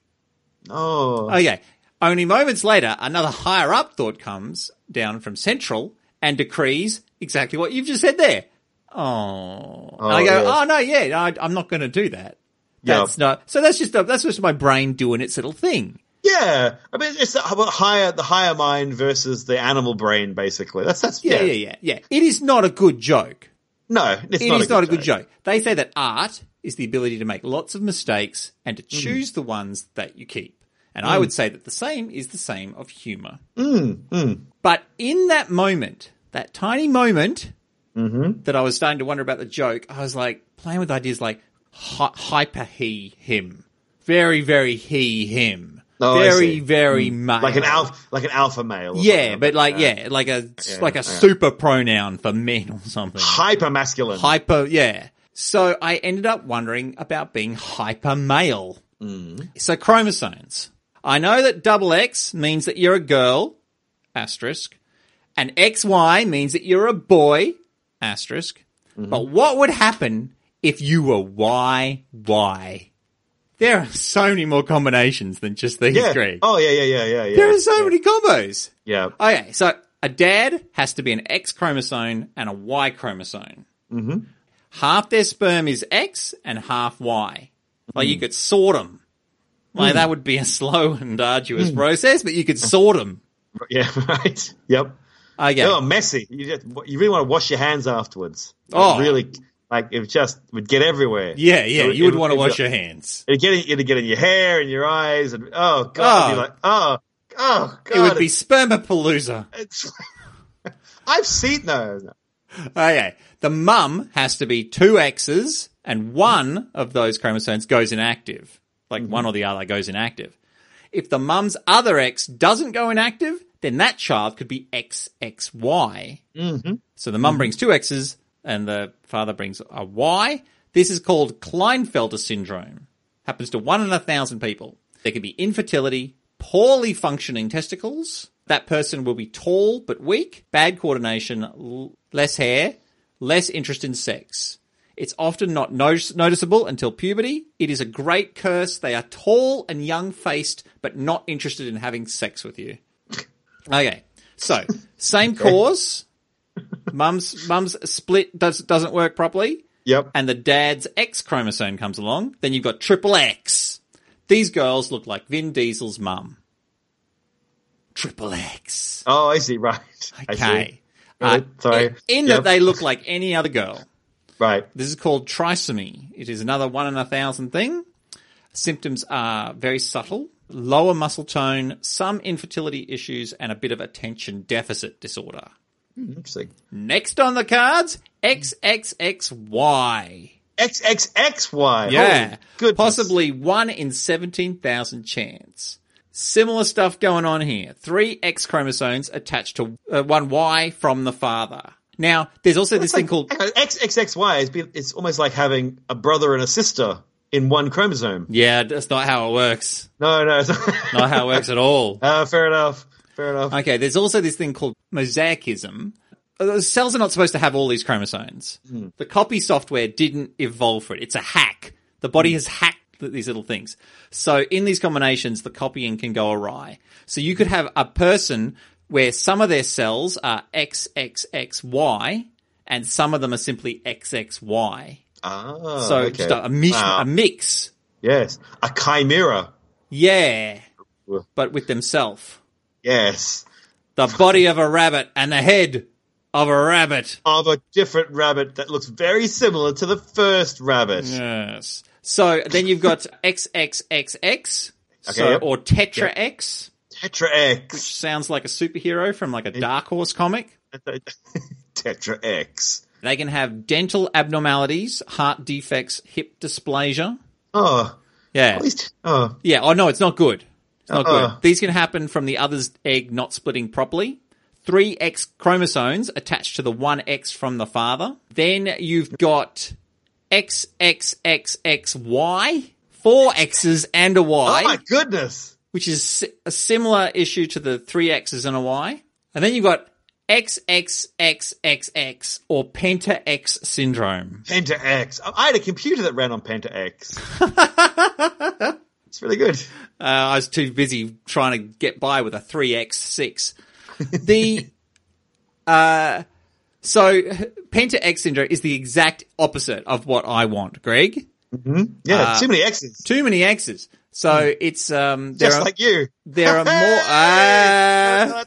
Oh. Okay. Only moments later, another higher up thought comes down from Central and decrees exactly what you've just said there. Oh. oh and I go, yeah. oh, no, yeah, I, I'm not going to do that. That's yep. not. So that's just that's just my brain doing its little thing. Yeah. I mean, it's the higher, the higher mind versus the animal brain, basically. That's, that's, yeah. Yeah, yeah, yeah. yeah. It is not a good joke. No, it's it not, is a, good not a good joke. They say that art is the ability to make lots of mistakes and to choose mm. the ones that you keep. And mm. I would say that the same is the same of humour. Mm. Mm. But in that moment, that tiny moment mm-hmm. that I was starting to wonder about the joke, I was like playing with ideas like hi- hyper he, him, very, very he, him, Oh, very, very male. Like an alpha, like an alpha male. Yeah, but like, like yeah, like a yeah, like a yeah. super pronoun for men or something. Hyper masculine. Hyper, yeah. So I ended up wondering about being hyper male. Mm. So chromosomes. I know that double X means that you're a girl, asterisk, and X Y means that you're a boy, asterisk. Mm-hmm. But what would happen if you were Y Y? There are so many more combinations than just these yeah. three. Oh, yeah, yeah, yeah, yeah, yeah. There are so yeah. many combos. Yeah. Okay, so a dad has to be an X chromosome and a Y chromosome. Mm-hmm. Half their sperm is X and half Y. Like, mm. you could sort them. Like, mm. that would be a slow and arduous mm. process, but you could sort them. Yeah, right. Yep. Okay. Oh, messy. You, just, you really want to wash your hands afterwards. Oh. It really... Like, it just would get everywhere. Yeah, yeah, so it, you would it, want to wash your hands. It'd get, in, it'd get in your hair and your eyes and, oh, God. Oh. It'd be like, oh, oh, God. It would be spermapalooza. It's, I've seen those. Okay. The mum has to be two X's and one of those chromosomes goes inactive. Like, mm-hmm. one or the other goes inactive. If the mum's other X doesn't go inactive, then that child could be X X Y. Mm-hmm. So the mum mm-hmm. brings two X's. And the father brings a Y. This is called Klinefelter syndrome. Happens to one in a thousand people. There can be infertility, poorly functioning testicles. That person will be tall but weak, bad coordination, l- less hair, less interest in sex. It's often not no- noticeable until puberty. It is a great curse. They are tall and young-faced but not interested in having sex with you. Okay, so same cause. Mum's mum's split does, doesn't work properly. Yep. And the dad's X chromosome comes along. Then you've got triple X. These girls look like Vin Diesel's mum. Triple X. Oh, I see. Right. Okay. I see. Uh, Sorry. In, in yep. that they look like any other girl. Right. This is called trisomy. It is another one in a thousand thing. Symptoms are very subtle. Lower muscle tone, some infertility issues, and a bit of attention deficit disorder. Interesting. Next on the cards, X X X Y. X X X Y. Yeah. Good. Possibly one in seventeen thousand chance. Similar stuff going on here. Three X chromosomes attached to uh, one Y from the father. Now, there's also well, this thing like, called... X X X Y, is be, it's almost like having a brother and a sister in one chromosome. Yeah, that's not how it works. No, no. It's not, not how it works at all. Uh, fair enough. Fair enough. Okay, there's also this thing called mosaicism. The cells are not supposed to have all these chromosomes. Mm. The copy software didn't evolve for it. It's a hack. The body mm. has hacked these little things. So in these combinations, the copying can go awry. So you could have a person where some of their cells are X X X Y and some of them are simply X X Y. Ah, so okay. just a, a, mish- wow. a mix. Yes, a chimera. Yeah, but with themselves. Yes. The body of a rabbit and the head of a rabbit. Of a different rabbit that looks very similar to the first rabbit. Yes. So then you've got X X X X, okay, so, yep. or Tetra-X. Yep. Tetra-X. Which sounds like a superhero from like a Dark Horse comic. Tetra-X. They can have dental abnormalities, heart defects, hip dysplasia. Oh. Yeah. At least, oh. Yeah. Oh, no, it's not good. Not good. These can happen from the other's egg not splitting properly. Three X chromosomes attached to the one X from the father. Then you've got X X X X Y, four X's and a Y. Oh my goodness! Which is a similar issue to the three X's and a Y. And then you've got X X X X X or Penta-X syndrome. Penta-X. I had a computer that ran on Penta-X. It's really good. Uh, I was too busy trying to get by with a three X six. The uh, so Penta-X syndrome is the exact opposite of what I want, Greg. Mm-hmm. Yeah, uh, too many X's. Too many X's. So mm. it's um, there just are, like you. There are more. Uh,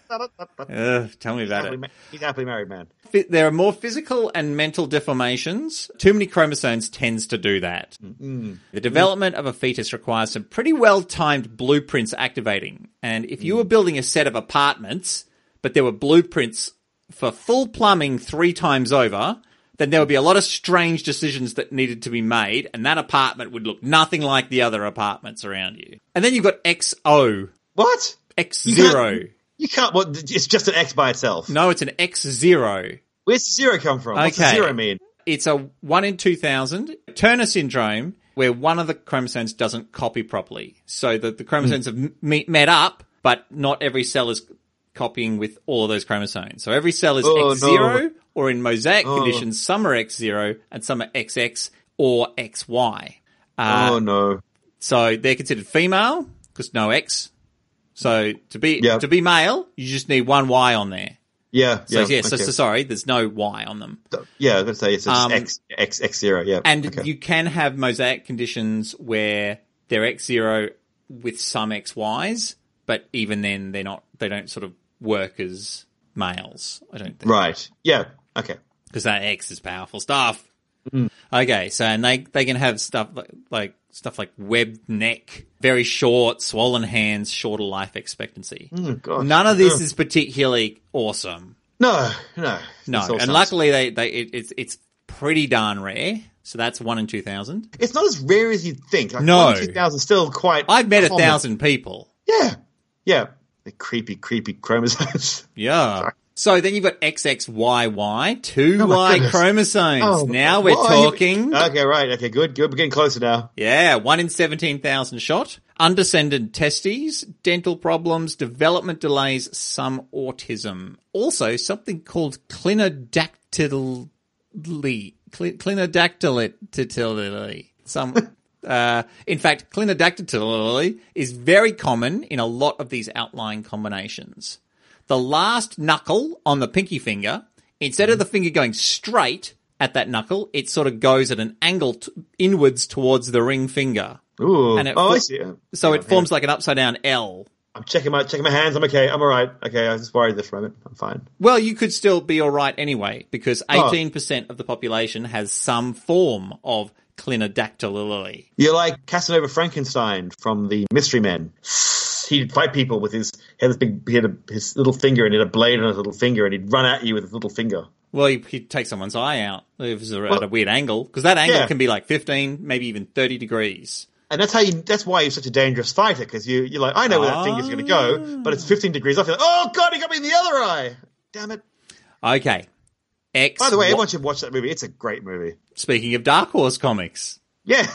uh, tell me about he's it. Ma- he's happily married, man. There are more physical and mental deformations. Too many chromosomes tends to do that. Mm. The development mm. of a fetus requires some pretty well-timed blueprints activating. And if you mm. were building a set of apartments, but there were blueprints for full plumbing three times over, then there would be a lot of strange decisions that needed to be made, and that apartment would look nothing like the other apartments around you. And then you've got X O. What? X zero. You can't, you can't well, it's just an X by itself. No, it's an X zero. Where's the zero come from? Okay. What's the zero mean? It's a one in two thousand Turner syndrome, where one of the chromosomes doesn't copy properly. So that the chromosomes mm. have me- met up, but not every cell is copying with all of those chromosomes. So every cell is oh, X zero, no. or in mosaic oh. conditions, some are X zero and some are X X or X Y. Uh, oh, no. So they're considered female because no X. So to be yep. to be male, you just need one Y on there. Yeah. So, yeah, yeah, so, okay. so sorry, there's no Y on them. Yeah, I was going to say it's um, X, X, X zero, yeah. And okay. you can have mosaic conditions where they're X zero with some X Ys, but even then they're not, they don't sort of work as males, I don't think. Right, yeah, okay. Because that X is powerful stuff. Mm. Okay, so, and they, they can have stuff like, like, stuff like webbed neck, very short, swollen hands, shorter life expectancy. Oh, gosh. None of this is particularly awesome. No, no. No, and awesome. luckily they, they it, it's it's pretty darn rare, so that's one in two thousand It's not as rare as you'd think. Like, no. one in two thousand is still quite I've met common. a thousand people. Yeah, yeah. The creepy, creepy chromosomes. Yeah. Sorry. So then you've got X X Y Y, two oh Y chromosomes. Oh, now we're talking. Okay, right. Okay, good. Good. We're getting closer now. Yeah, one in seventeen thousand shot. Undescended testes, dental problems, development delays, some autism. Also, something called clinodactyly. Clinodactyly. Some. Uh, in fact, clinodactyly is very common in a lot of these outlying combinations. The last knuckle on the pinky finger, instead of the finger going straight at that knuckle, it sort of goes at an angle t- inwards towards the ring finger. Ooh. And it oh, fo- I see. So yeah, it forms yeah. like an upside down L. I'm checking my checking my hands. I'm okay. I'm all right. Okay, I was just worried this moment. I'm fine. Well, you could still be all right anyway, because eighteen percent oh. of the population has some form of clinodactyly. You're like Casanova Frankenstein from the Mystery Men. He'd fight people with his he had this big he had a, his little finger, and he had a blade on his little finger, and he'd run at you with his little finger. Well, he'd, he'd take someone's eye out if it was well, at a weird angle, because that angle yeah. can be like fifteen, maybe even thirty degrees. And that's how you. That's why you're such a dangerous fighter, because you you're like, I know where oh. that finger's going to go, but it's fifteen degrees off. You're like, oh god, he got me in the other eye. Damn it. Okay. X. By the way, everyone should watch that movie. It's a great movie. Speaking of Dark Horse comics, yeah.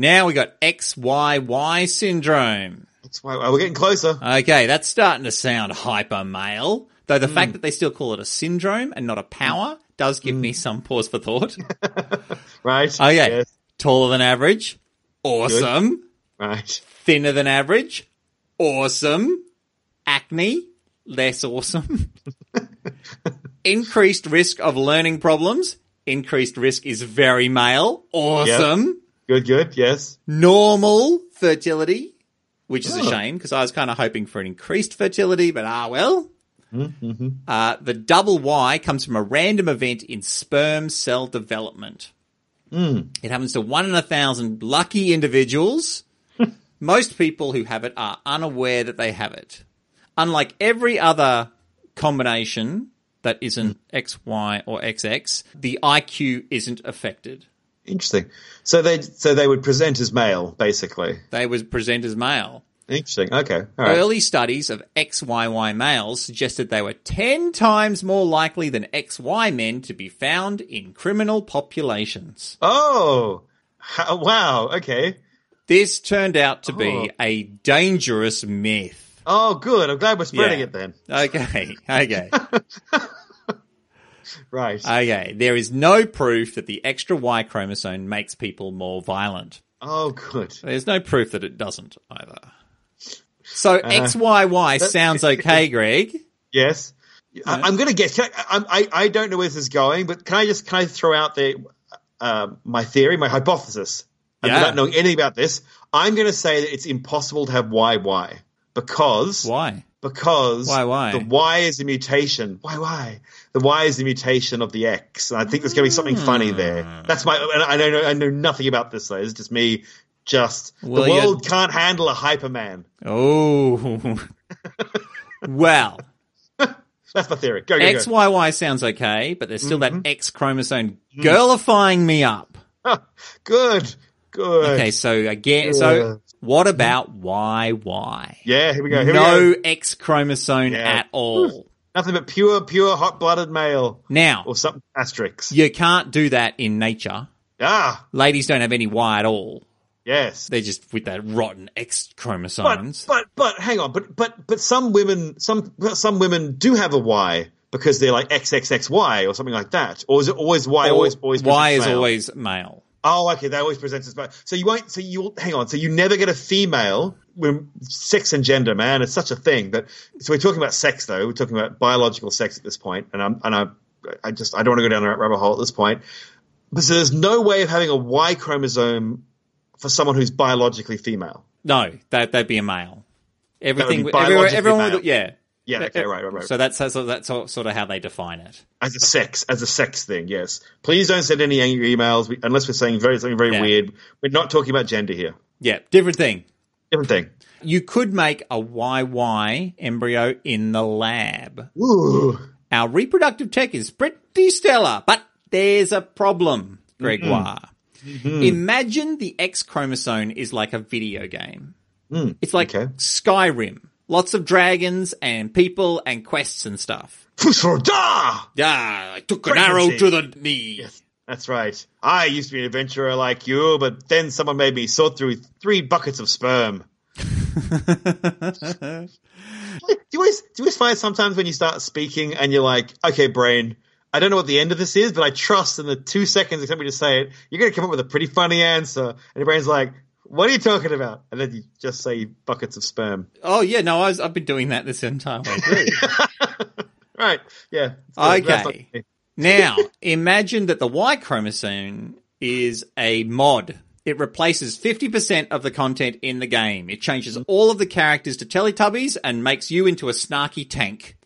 Now we got X Y Y syndrome. X Y Y, we're getting closer. Okay, that's starting to sound hyper male, though the mm. fact that they still call it a syndrome and not a power does give mm. me some pause for thought. Right. Okay, yes. Taller than average, awesome. Good. Right. Thinner than average, awesome. Acne, less awesome. Increased risk of learning problems, increased risk is very male, awesome. Yep. Good, good, yes. Normal fertility, which is oh. a shame, because I was kind of hoping for an increased fertility, but ah well. Mm-hmm. Uh, the double Y comes from a random event in sperm cell development. Mm. It happens to one in a thousand lucky individuals. Most people who have it are unaware that they have it. Unlike every other combination that isn't mm. X Y or X X, the I Q isn't affected. Interesting. So they so they would present as male, basically. They would present as male. Interesting. Okay. All right. Early studies of X Y Y males suggested they were ten times more likely than X Y men to be found in criminal populations. Oh, how, wow. Okay. This turned out to oh. be a dangerous myth. Oh, good. I'm glad we're spreading yeah. it then. Okay. Okay. Right. Okay. There is no proof that the extra Y chromosome makes people more violent. Oh, good. There's no proof that it doesn't either. So uh, X Y Y that sounds okay, Greg. Yes. I, I'm going to guess. Can I, I, I don't know where this is going, but can I just can I throw out the uh, my theory, my hypothesis? And yeah. without knowing anything about this, I'm going to say that it's impossible to have Y Y because why? Because why, why? the Y is a mutation. Why, why? The Y is the mutation of the X. And I think there's going to be something funny there. That's my. And I know. I know nothing about this. Though. It's just me. Just well, the world you're... can't handle a hyperman. Oh, well. That's my theory. Go, go, X, go. X Y Y sounds okay, but there's still mm-hmm. that X chromosome girlifying me up. Good, good. Okay, so again, yeah. so what about Y Y? Yeah, here we go. Here no we go. X chromosome yeah. at all. Nothing but pure, pure hot-blooded male. Now. Or something asterisk. You can't do that in nature. Ah. Ladies don't have any Y at all. Yes. They're just with that rotten X chromosomes. But, but, but hang on. But, but, but some women, some, some women do have a Y because they're like X X X Y or something like that. Or is it always Y? Or, always, always Y is male? Always male. Oh, okay. That always presents as male. So you won't, so you'll, hang on. So you never get a female when sex and gender, man. It's such a thing. But so we're talking about sex though. We're talking about biological sex at this point. And I'm, and I, I just, I don't want to go down the rabbit hole at this point. But so there's no way of having a Y chromosome for someone who's biologically female. No, that, that'd be a male. Everything, that would be biologically everyone, everyone would, yeah. Yeah, okay, right, right, right. So that's, that's that's sort of how they define it. As a sex, as a sex thing, yes. Please don't send any angry emails unless we're saying very something very yeah. weird. We're not talking about gender here. Yeah, different thing. Different thing. You could make a Y Y embryo in the lab. Ooh. Our reproductive tech is pretty stellar, but there's a problem, Greg Waugh. Mm-hmm. Imagine the X chromosome is like a video game. Mm, it's like okay. Skyrim. Lots of dragons and people and quests and stuff. Da! Yeah, I took Pregnancy. an arrow to the knee. Yes, that's right. I used to be an adventurer like you, but then someone made me sort through three buckets of sperm. do, you always, do you always find sometimes when you start speaking and you're like, okay, brain, I don't know what the end of this is, but I trust in the two seconds it took me to say it, you're going to come up with a pretty funny answer. And your brain's like, what are you talking about? And then you just say buckets of sperm. Oh, yeah. No, I was, I've been doing that this entire way through. Right. Yeah. Okay. Now, imagine that the Y chromosome is a mod. It replaces fifty percent of the content in the game. It changes all of the characters to Teletubbies and makes you into a snarky tank.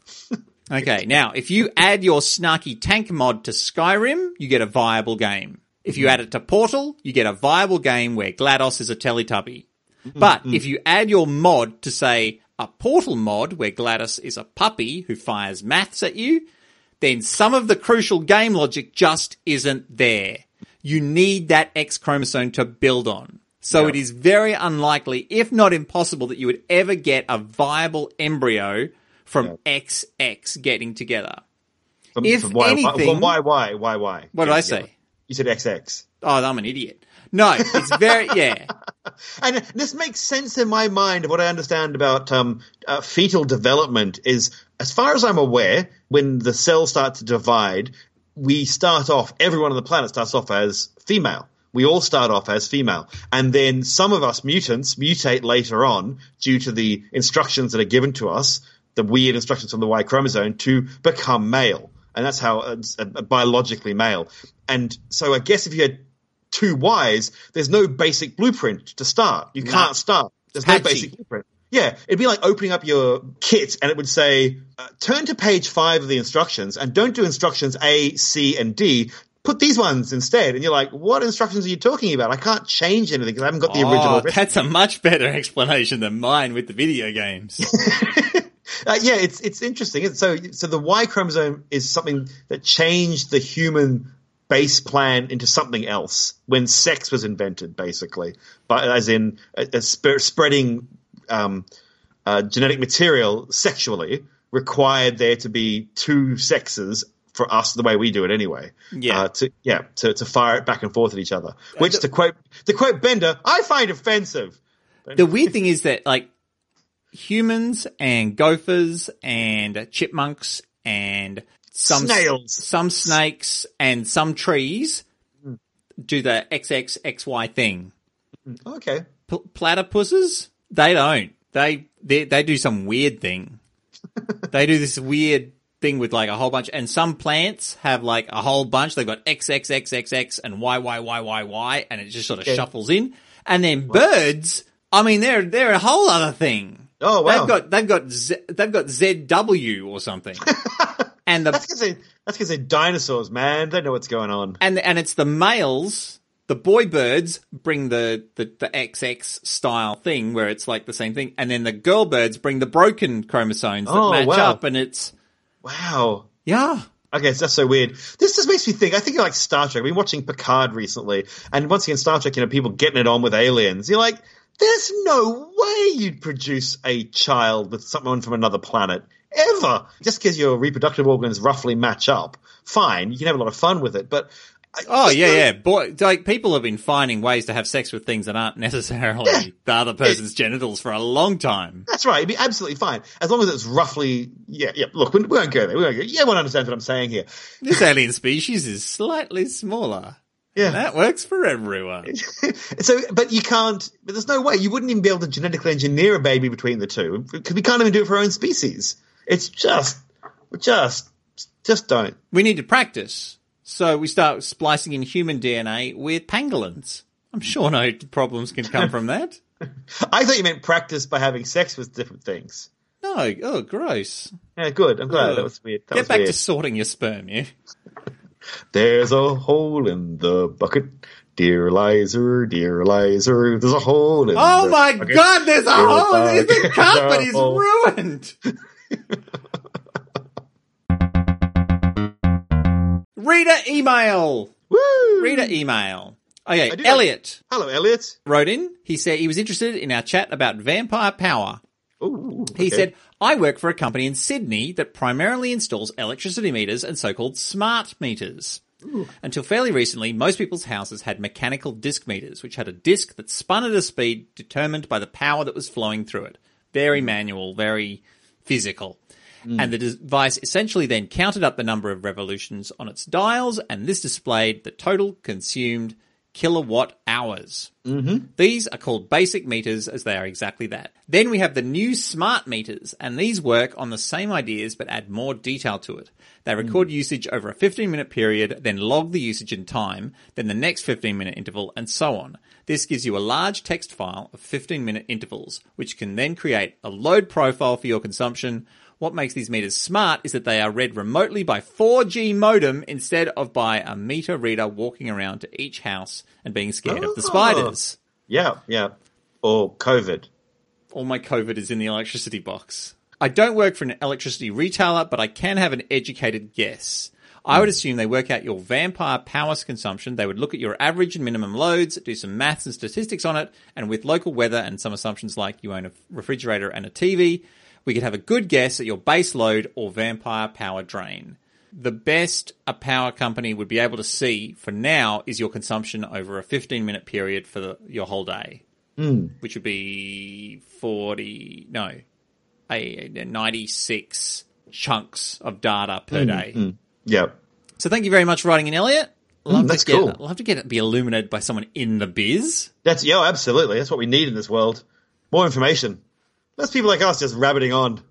Okay, now, if you add your snarky tank mod to Skyrim, you get a viable game. If you add it to Portal, you get a viable game where GLaDOS is a Teletubby. But if you add your mod to, say, a Portal mod where GLaDOS is a puppy who fires maths at you, then some of the crucial game logic just isn't there. You need that X chromosome to build on. So yep. it is very unlikely, if not impossible, that you would ever get a viable embryo from yeah. X X getting together. From, if from y, anything... Why, why, why, why? What did I say? Together. You said X X. Oh, I'm an idiot. No, it's very, yeah. And this makes sense in my mind. What I understand about um, uh, fetal development is, as far as I'm aware, when the cells start to divide, we start off, everyone on the planet starts off as female. We all start off as female. And then some of us mutants mutate later on due to the instructions that are given to us, the weird instructions from the Y chromosome, to become male. And that's how it's a, a biologically male. And so I guess if you had two Ys, there's no basic blueprint to start. You no. can't start. There's Patchy. no basic blueprint. Yeah, it'd be like opening up your kit and it would say, uh, turn to page five of the instructions and don't do instructions A, C, and D. Put these ones instead. And you're like, what instructions are you talking about? I can't change anything because I haven't got the oh, original. That's a much better explanation than mine with the video games. Uh, yeah, it's it's interesting. So so the Y chromosome is something that changed the human base plan into something else when sex was invented, basically, but as in uh, uh, sp- spreading um, uh, genetic material sexually required there to be two sexes for us the way we do it anyway. Yeah, uh, to yeah to, to fire it back and forth at each other. Which uh, the, to quote to quote Bender, I find offensive. The weird thing is that like. Humans and gophers and chipmunks and some snails, some snakes and some trees do the X X X Y thing. Okay. P- platypuses, they don't. They they they do some weird thing. They do this weird thing with like a whole bunch. And some plants have like a whole bunch. They've got X X X X X and Y Y Y Y Y, and it just sort of okay. shuffles in. And then what? Birds, I mean, they're they're a whole other thing. Oh wow! They've got they've got Z, they've got Z W or something, and the, that's because they that's because they're dinosaurs, man. They know what's going on. And and it's the males, the boy birds, bring the, the the X X style thing where it's like the same thing, and then the girl birds bring the broken chromosomes that oh, match wow. up, and it's Wow. Yeah. Okay, so that's so weird. This just makes me think, I think you're like Star Trek. I've been watching Picard recently, and once again, Star Trek, you know, people getting it on with aliens. You're like, there's no way you'd produce a child with someone from another planet, ever. Just because your reproductive organs roughly match up, fine, you can have a lot of fun with it, but... I, oh, yeah, no, yeah. Boy, like, people have been finding ways to have sex with things that aren't necessarily yeah, the other person's it, genitals for a long time. That's right. It'd be absolutely fine. As long as it's roughly... Yeah, yeah. Look, we, we won't go there. We won't go. Yeah, everyone understands what I'm saying here. This alien species is slightly smaller. Yeah. And that works for everyone. So, but you can't... But there's no way. You wouldn't even be able to genetically engineer a baby between the two. Because we can't even do it for our own species. It's just... Just... Just don't. We need to practice... So we start splicing in human D N A with pangolins. I'm sure no problems can come from that. I thought you meant practice by having sex with different things. No, oh, gross. Yeah, good. I'm glad. Ugh. That was weird. That Get was back weird. to sorting your sperm, you. There's a hole in the bucket. Dear Lizer, dear Lizer, there's a hole in oh the my bucket. God, there's a dear hole. Lizer, the company's ruined. Reader email. Woo! Reader email. Okay, Elliot. Like... Hello, Elliot. Wrote in. He said he was interested in our chat about vampire power. Ooh, okay. He said, I work for a company in Sydney that primarily installs electricity meters and so-called smart meters. Ooh. Until fairly recently, most people's houses had mechanical disc meters, which had a disc that spun at a speed determined by the power that was flowing through it. Very manual, very physical. Mm. And the device essentially then counted up the number of revolutions on its dials, and this displayed the total consumed kilowatt hours. Mm-hmm. These are called basic meters, as they are exactly that. Then we have the new smart meters, and these work on the same ideas but add more detail to it. They record mm. usage over a fifteen-minute period, then log the usage in time, then the next fifteen-minute interval, and so on. This gives you a large text file of fifteen-minute intervals, which can then create a load profile for your consumption. What makes these meters smart is that they are read remotely by four G modem instead of by a meter reader walking around to each house and being scared oh. of the spiders. Yeah, yeah. Or COVID. All my COVID is in the electricity box. I don't work for an electricity retailer, but I can have an educated guess. I would assume they work out your vampire power consumption. They would look at your average and minimum loads, do some maths and statistics on it, and with local weather and some assumptions like you own a refrigerator and a T V... we could have a good guess at your base load or vampire power drain. The best a power company would be able to see for now is your consumption over a fifteen-minute period for the, your whole day, mm. which would be forty, no, ninety-six chunks of data per mm, day. Mm, yeah. So thank you very much for writing in, Elliot. Love mm, that's to get, cool. Love to get it be illuminated by someone in the biz. That's yeah, absolutely. That's what we need in this world. More information. That's people like us just rabbiting on.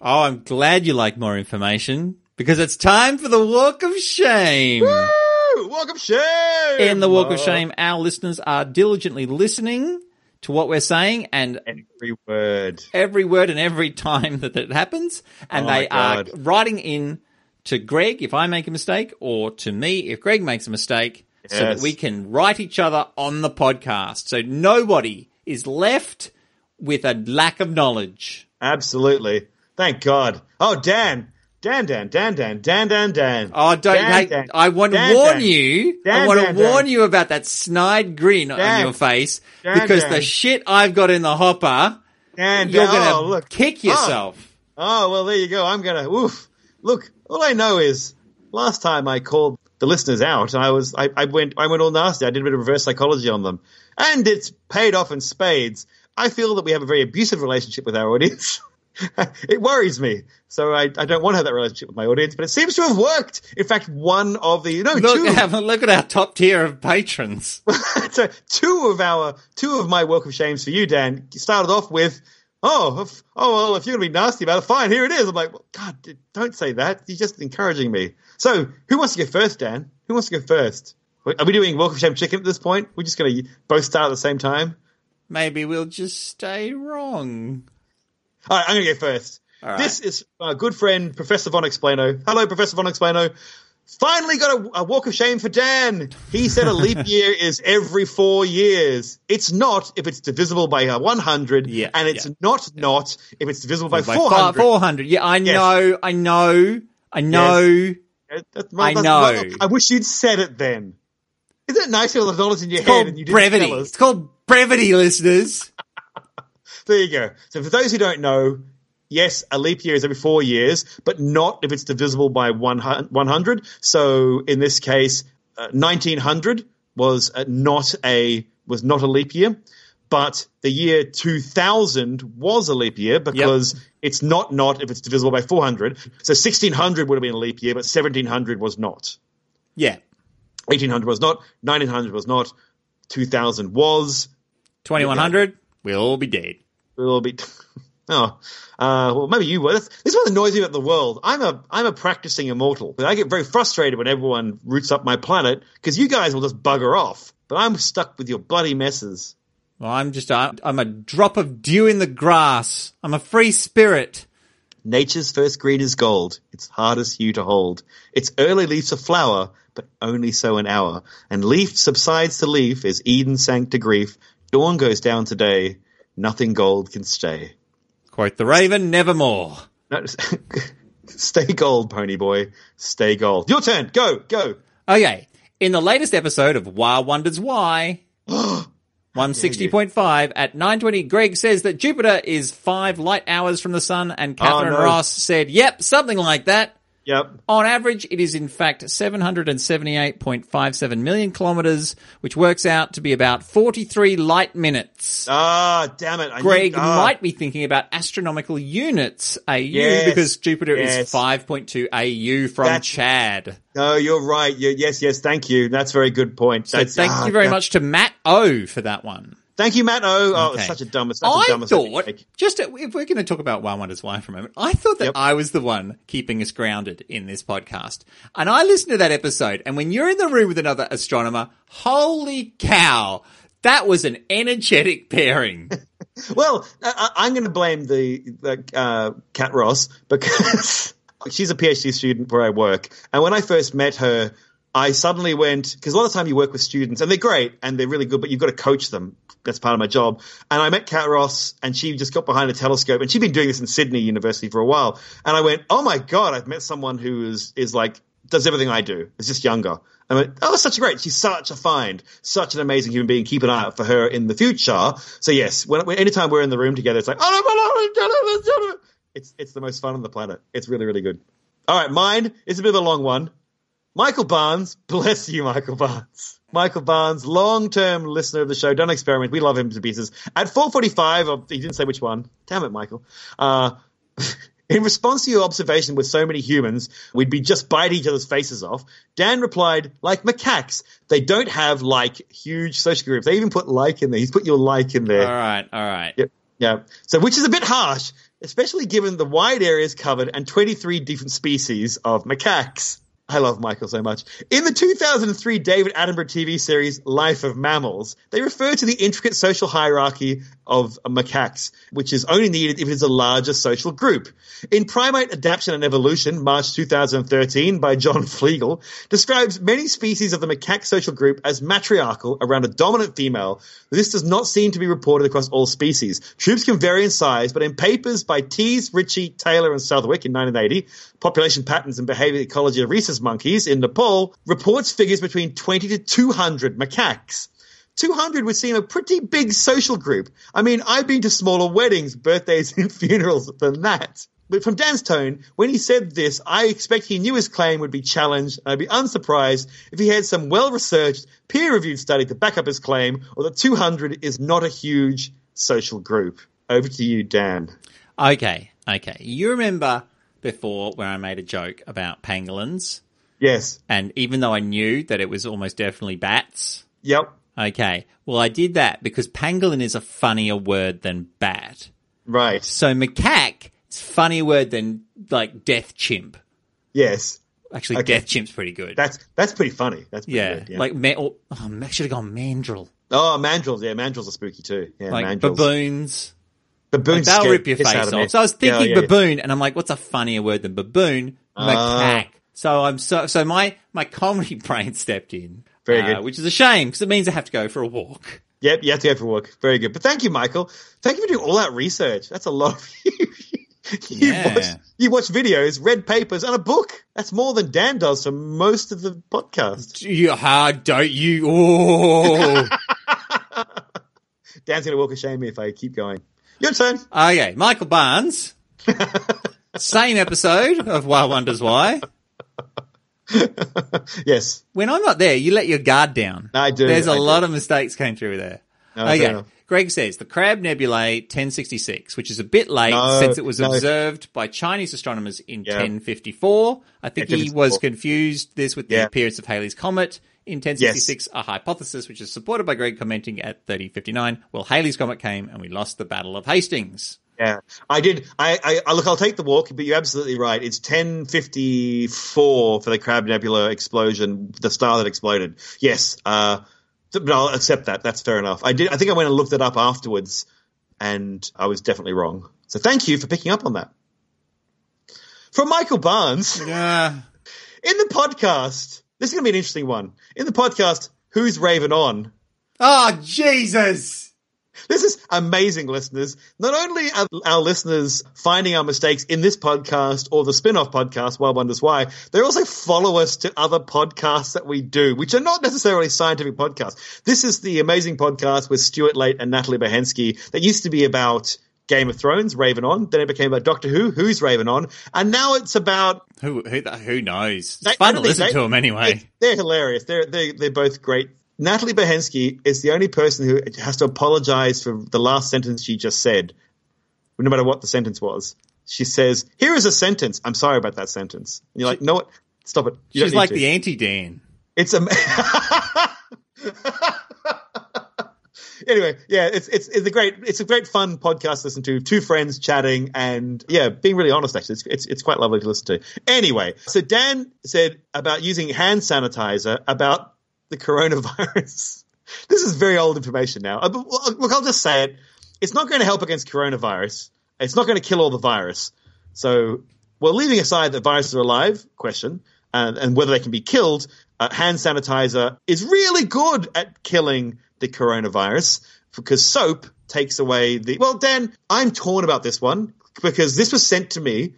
Oh, I'm glad you like more information, because it's time for the Walk of Shame. Woo! Walk of Shame! In the Walk oh. of Shame, our listeners are diligently listening to what we're saying, and every word. Every word and every time that it happens. And oh they are writing in to Greg if I make a mistake, or to me if Greg makes a mistake, yes. so that we can write each other on the podcast. So nobody is left with a lack of knowledge. Absolutely. Thank God. Oh, Dan. Dan, Dan, Dan, Dan, Dan, Dan, Dan. Oh, don't, Dan, hey, Dan, I want Dan, to warn Dan, you. Dan, I want Dan, to warn Dan. you about that snide grin Dan, on your face Dan, because Dan. the shit I've got in the hopper, Dan, you're going to oh, kick yourself. Oh. oh, well, there you go. I'm going to, oof. Look, all I know is last time I called the listeners out, I was, I, I went, I went all nasty. I did a bit of reverse psychology on them, and it's paid off in spades. I feel that we have a very abusive relationship with our audience. It worries me. So I, I don't want to have that relationship with my audience, but it seems to have worked. In fact, one of the, no, look, two. Have a look at our top tier of patrons. So two of our, two of my Walk of Shames for you, Dan, started off with, oh, if, oh, well, if you're going to be nasty about it, fine, here it is. I'm like, well, God, don't say that. You're just encouraging me. So who wants to go first, Dan? Who wants to go first? Are we doing Walk of Shame chicken at this point? We're just going to both start at the same time? Maybe we'll just stay wrong. All right, I'm going to go first. All right. This is our good friend, Professor Von Expleno. Hello, Professor Von Expleno. Finally got a, a walk of shame for Dan. He said a leap year is every four years. It's not if it's divisible by one hundred, yeah, and it's yeah, not yeah. not if it's divisible by, by four hundred. four hundred, yeah, I yes. know, I know, I know, yes. that's, well, I that's, know. Well, I wish you'd said it then. Isn't it nice to have the dollars in your it's head and you didn't brevity. tell us? It's called brevity, listeners. There you go. So for those who don't know, yes, a leap year is every four years, but not if it's divisible by one hundred. So in this case, uh, nineteen hundred was uh, not a was not a leap year, but the year two thousand was a leap year because yep. it's not not if it's divisible by four hundred. So sixteen hundred would have been a leap year, but seventeen hundred was not. Yeah. eighteen hundred was not. nineteen hundred was not. two thousand was. twenty-one hundred, yeah. We'll all be dead. We'll all be dead. Oh, uh, well, maybe you were. This is what annoys me about the world. I'm a I'm a practicing immortal, but I get very frustrated when everyone roots up my planet because you guys will just bugger off. But I'm stuck with your bloody messes. Well, I'm just a, I'm a drop of dew in the grass. I'm a free spirit. Nature's first green is gold. Its hardest hue to hold. Its early leaves a flower, but only so an hour. And leaf subsides to leaf as Eden sank to grief. Dawn goes down today. Nothing gold can stay. Quote the Raven, nevermore. No, stay gold, pony boy. Stay gold. Your turn. Go, go. Okay. In the latest episode of Why Wonders Why, one sixty point five, at nine twenty, Greg says that Jupiter is five light hours from the sun, and Catherine oh, no. Ross said, yep, something like that. Yep. On average, it is in fact seven hundred seventy-eight point five seven million kilometres, which works out to be about forty-three light minutes. Ah, oh, damn it. I Greg knew, oh. might be thinking about astronomical units, A U, yes, because Jupiter yes. is five point two A U from That's, Chad. No, you're right. You're, yes, yes, thank you. That's a very good point. So That's, thank oh, you very God. much to Matt O for that one. Thank you, Matt O. Oh, okay. It's such a dumb, it's such I a dumb thought, just if we're going to talk about Why Wonders Why for a moment, I thought that yep. I was the one keeping us grounded in this podcast. And I listened to that episode, and when you're in the room with another astronomer, holy cow, that was an energetic pairing. Well, I, I'm going to blame the, the uh, Kat Ross because she's a PhD student where I work. And when I first met her, I suddenly went – because a lot of time you work with students and they're great and they're really good, but you've got to coach them. That's part of my job. And I met Kat Ross and she just got behind a telescope and she'd been doing this in Sydney University for a while. And I went, oh, my God, I've met someone who is is like does everything I do. It's just younger. I went, oh, such a great – she's such a find, such an amazing human being. Keep an eye out for her in the future. So, yes, when, when anytime we're in the room together, it's like – it's, it's the most fun on the planet. It's really, really good. All right, mine is a bit of a long one. Michael Barnes, bless you, Michael Barnes. Michael Barnes, long-term listener of the show. Don't experiment. We love him to pieces. At four forty-five, he didn't say which one. Damn it, Michael. Uh, in response to your observation with so many humans, we'd be just biting each other's faces off. Dan replied, like macaques. They don't have, like, huge social groups. They even put like in there. He's put your like in there. All right, all right. Yep. Yeah. So, which is a bit harsh, especially given the wide areas covered and twenty-three different species of macaques. I love Michael so much. In the two thousand three David Attenborough T V series Life of Mammals, they refer to the intricate social hierarchy of macaques, which is only needed if it is a larger social group. In Primate Adaptation and Evolution, March two thousand thirteen, by John Flegel, describes many species of the macaque social group as matriarchal around a dominant female. This does not seem to be reported across all species. Troops can vary in size, but in papers by Tease, Ritchie, Taylor, and Southwick in nineteen eighty, Population Patterns and Behavior Ecology of Rhesus Monkeys in Nepal, reports figures between twenty to two hundred macaques. two hundred would seem a pretty big social group. I mean, I've been to smaller weddings, birthdays, and funerals than that. But from Dan's tone, when he said this, I expect he knew his claim would be challenged, and I'd be unsurprised if he had some well-researched, peer-reviewed study to back up his claim, or that two hundred is not a huge social group. Over to you, Dan. Okay, okay. You remember before where I made a joke about pangolins? Yes. And even though I knew that it was almost definitely bats. Yep. Okay. Well, I did that because pangolin is a funnier word than bat. Right. So macaque is a funnier word than, like, death chimp. Yes. Actually, okay. Death chimp's pretty good. That's that's pretty funny. That's pretty yeah. good. Yeah. Like, man- or, oh, I should have gone mandrill. Oh, mandrills. Yeah, mandrills are spooky too. Yeah, like mandrills. Baboons. Baboons. Like, they'll rip your face off. So I was thinking yeah, yeah, baboon, yeah. and I'm like, what's a funnier word than baboon? Macaque. Uh, So I'm so so my my comedy brain stepped in. Very good. Uh, which is a shame because it means I have to go for a walk. Yep, you have to go for a walk. Very good. But thank you, Michael. Thank you for doing all that research. That's a lot of you. You, yeah. watch, you watch videos, read papers, and a book. That's more than Dan does for most of the podcast. You hard, don't you? Oh. Dan's going to walk a shame if I keep going. Your turn. Okay, Michael Barnes. Same episode of Why Wonders Why. Yes. When I'm not there, you let your guard down. I do. There's a I lot do. of mistakes came through there. No, okay. Greg says, the Crab Nebulae ten sixty-six, which is a bit late no, since it was no. observed by Chinese astronomers in yeah. ten fifty-four. I think yeah, he was confused this with yeah. the appearance of Halley's Comet in ten sixty-six, yes. a hypothesis which is supported by Greg commenting at thirty fifty-nine. Well, Halley's Comet came and we lost the Battle of Hastings. Yeah, I did. I, I, I look, I'll take the walk, but you're absolutely right. It's ten fifty-four for the Crab Nebula explosion, the star that exploded. Yes, uh but I'll accept that. That's fair enough. I did. I think I went and looked it up afterwards, and I was definitely wrong. So thank you for picking up on that. From Michael Barnes. Yeah. In the podcast, this is going to be an interesting one. In the podcast, who's Raven on? Oh, Jesus. This is amazing, listeners. Not only are our listeners finding our mistakes in this podcast or the spin-off podcast, Why Wonders Why, they also follow us to other podcasts that we do, which are not necessarily scientific podcasts. This is the amazing podcast with Stuart Late and Natalie Behensky that used to be about Game of Thrones, Raven On. Then it became about Doctor Who, who's Raven On. And now it's about... Who who, who knows? It's they, fun to listen they, to them anyway. They're, they're hilarious. They're, they're, they're both great. Natalie Behensky is the only person who has to apologize for the last sentence she just said, no matter what the sentence was. She says, here is a sentence. I'm sorry about that sentence. And you're like, no, what? Stop it. You she's like to. The anti-Dan. It's a... Am- Anyway, yeah, it's it's it's a great it's a great fun podcast to listen to. Two friends chatting and yeah, being really honest. Actually, it's it's, it's quite lovely to listen to. Anyway, so Dan said about using hand sanitizer about the coronavirus. This is very old information now. Look, I'll just say it. It's not going to help against coronavirus. It's not going to kill all the virus. So, well, leaving aside that viruses are alive question and, and whether they can be killed, uh, hand sanitizer is really good at killing the coronavirus because soap takes away the – well, Dan, I'm torn about this one because this was sent to me.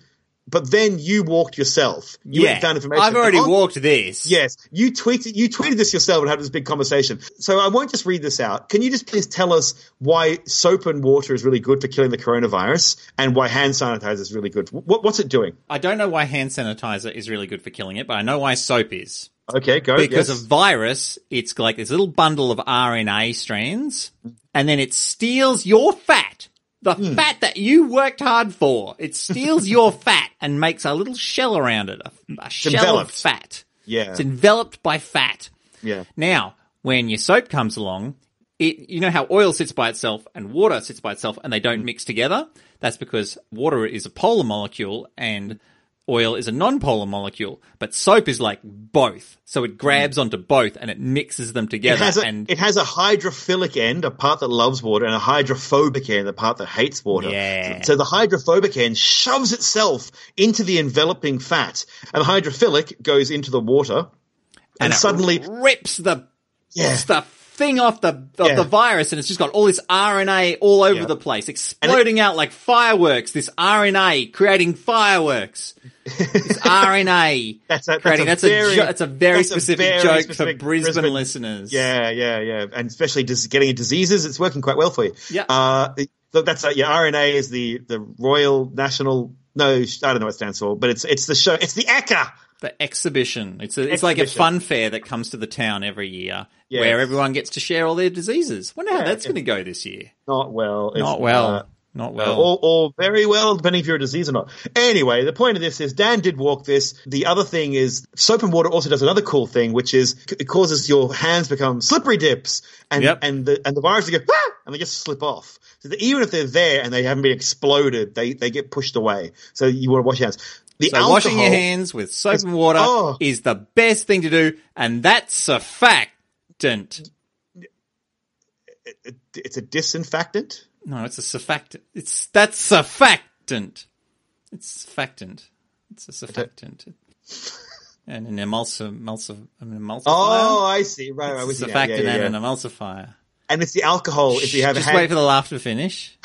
But then you walked yourself. You yeah, found information. I've already on, walked this. Yes, you tweeted you tweeted this yourself and had this big conversation. So I won't just read this out. Can you just please tell us why soap and water is really good for killing the coronavirus and why hand sanitizer is really good? What, what's it doing? I don't know why hand sanitizer is really good for killing it, but I know why soap is. Okay, go. Because yes. a virus, it's like this little bundle of R N A strands, and then it steals your fat. The mm. fat that you worked hard for. It steals your fat and makes a little shell around it, a, a shell enveloped. Of fat. Yeah. It's enveloped by fat. Yeah. Now, when your soap comes along, it you know how oil sits by itself and water sits by itself and they don't mm. mix together? That's because water is a polar molecule and oil is a non-polar molecule, but soap is like both. So it grabs mm. onto both and it mixes them together. It has, a, and it has a hydrophilic end, a part that loves water, and a hydrophobic end, the part that hates water. Yeah. So the hydrophobic end shoves itself into the enveloping fat, and the hydrophilic goes into the water, and, and it suddenly rips the yeah. stuff. thing off the off yeah. the virus, and it's just got all this R N A all over yeah. the place, exploding it, out like fireworks, this R N A creating fireworks. This R N A that's a, creating, that's a, that's very, a, jo- that's a very that's specific a very joke specific for Brisbane, Brisbane listeners. Yeah, yeah, yeah. And especially just getting diseases, it's working quite well for you. Yeah. Uh, that's a, yeah, R N A is the, the Royal National, no, I don't know what it stands for, but it's it's the show, it's the A C C A. The exhibition. It's a, it's exhibition. Like a fun fair that comes to the town every year yes. where everyone gets to share all their diseases. Wonder how yeah, that's going to go this year. Not well. Not well. Uh, not well. Uh, or, or very well, depending if you're a disease or not. Anyway, the point of this is Dan did walk this. The other thing is soap and water also does another cool thing, which is it causes your hands become slippery dips and yep. and the and the virus go, ah! And they just slip off. So that even if they're there and they haven't been exploded, they, they get pushed away. So you want to wash your hands. The so alcohol, washing your hands with soap is, and water oh, is the best thing to do, and that's a surfactant. It's a disinfectant? No, it's a surfactant. It's that's surfactant. It's surfactant. It's a surfactant. and an emulsifier. Emulsif- emulsifier. Oh, I see. Right, right. It's the fact that yeah, yeah, yeah. an emulsifier. And it's the alcohol. If you have just a hand- wait for the laugh to finish.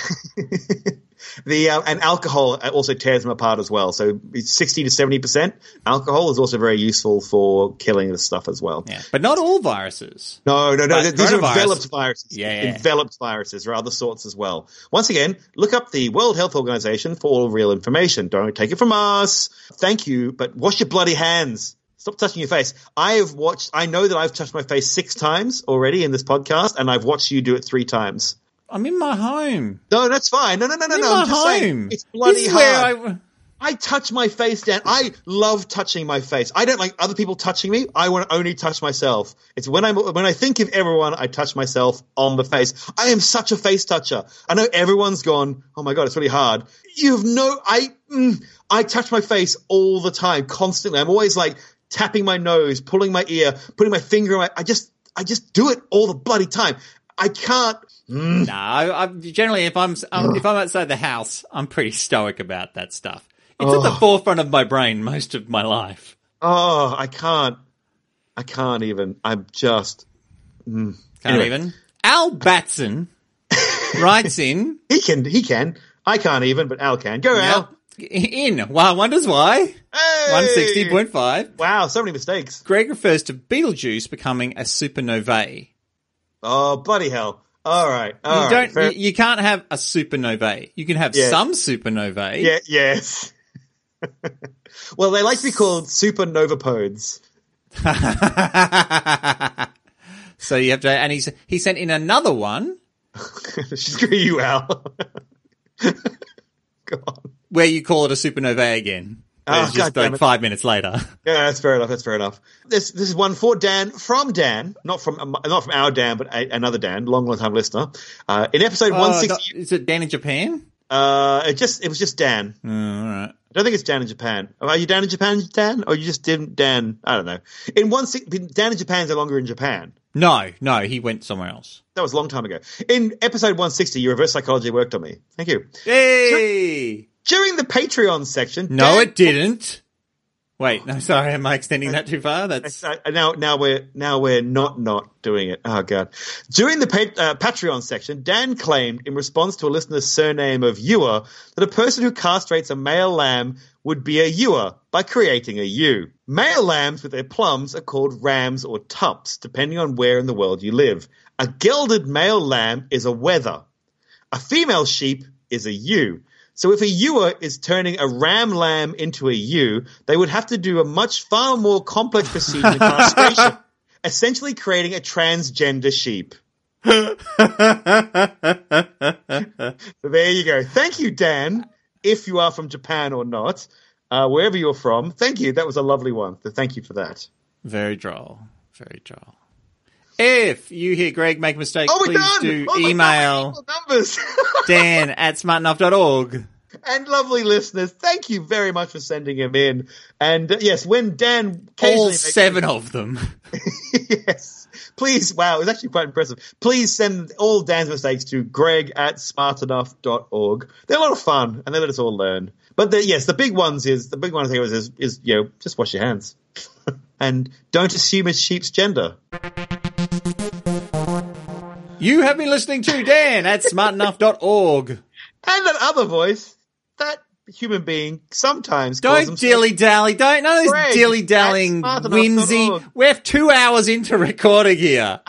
The uh, and alcohol also tears them apart as well. So sixty to seventy percent alcohol is also very useful for killing this stuff as well. Yeah, but not all viruses. No, no, no. But these are enveloped viruses. Yeah, yeah, enveloped viruses or other sorts as well. Once again, look up the World Health Organization for all real information. Don't take it from us. Thank you, but wash your bloody hands. Stop touching your face. I have watched. I know that I've touched my face six times already in this podcast, and I've watched you do it three times. I'm in my home. No, that's fine. No, no, no, no, no. I'm my just home. Saying it's bloody this is hard. Where I... I touch my face, Dan. I love touching my face. I don't like other people touching me. I want to only touch myself. It's when I when I think of everyone, I touch myself on the face. I am such a face toucher. I know everyone's gone, oh my God, it's really hard. You have no I. Mm, I touch my face all the time, constantly. I'm always like tapping my nose, pulling my ear, putting my finger in my. I just I just do it all the bloody time. I can't. Mm. No, I, I, generally, if I'm um, if I'm outside the house, I'm pretty stoic about that stuff. It's oh. at the forefront of my brain most of my life. Oh, I can't. I can't even. I'm just mm. can't anyway. even. Al Batson writes in. He can. He can. I can't even, but Al can. Go Al. Al. In Why Wonders Why, hey! one sixty point five. Wow, so many mistakes. Greg refers to Betelgeuse becoming a supernovae. Oh, bloody hell. All right. All you don't. Right. Fair... You, you can't have a supernovae. You can have yes. some supernovae. Yeah, yes. Well, they like to be called supernovapodes. So you have to – and he's, he sent in another one. Screw you, Al. God. Where you call it a supernovae again. Oh, it's just like five minutes later. Yeah, that's fair enough. That's fair enough. This this is one for Dan from Dan, not from not from our Dan, but a, another Dan, long long time listener. Uh, in episode oh, one sixty, is it Dan in Japan? Uh, it just it was just Dan. Oh, all right. I don't think it's Dan in Japan. Are you Dan in Japan, Dan, or you just didn't Dan? I don't know. In one Dan in Japan's no longer in Japan. No, no, he went somewhere else. That was a long time ago. In episode one sixty, your reverse psychology worked on me. Thank you. Hey. So, during the Patreon section... No, Dan- it didn't. Wait, no, sorry, am I extending that too far? That's Now now we're now we're not not doing it. Oh, God. During the pa- uh, Patreon section, Dan claimed in response to a listener's surname of Ewer that a person who castrates a male lamb would be a Ewer by creating a ewe. Male lambs with their plums are called rams or tups, depending on where in the world you live. A gelded male lamb is a wether. A female sheep is a ewe. So if a ewer is turning a ram lamb into a ewe, they would have to do a much far more complex procedure than castration, essentially creating a transgender sheep. So there you go. Thank you, Dan, if you are from Japan or not, uh, wherever you're from. Thank you. That was a lovely one. So thank you for that. Very droll. Very droll. If you hear Greg make mistakes, oh, please done. do oh, email Dan at smartenough dot org. And lovely listeners, thank you very much for sending him in. And uh, yes, when Dan all seven makes- of them, yes, please. Wow, it's actually quite impressive. Please send all Dan's mistakes to Greg at smartenough dot org. They're a lot of fun, and they let us all learn. But the, yes, the big ones is the big one. I think was is, is you know just wash your hands and don't assume a sheep's gender. You have been listening to Dan at smartenough dot org. And that other voice, that human being sometimes calls Don't dilly-dally. Don't, none of this dilly-dallying whimsy. We're two hours into recording here.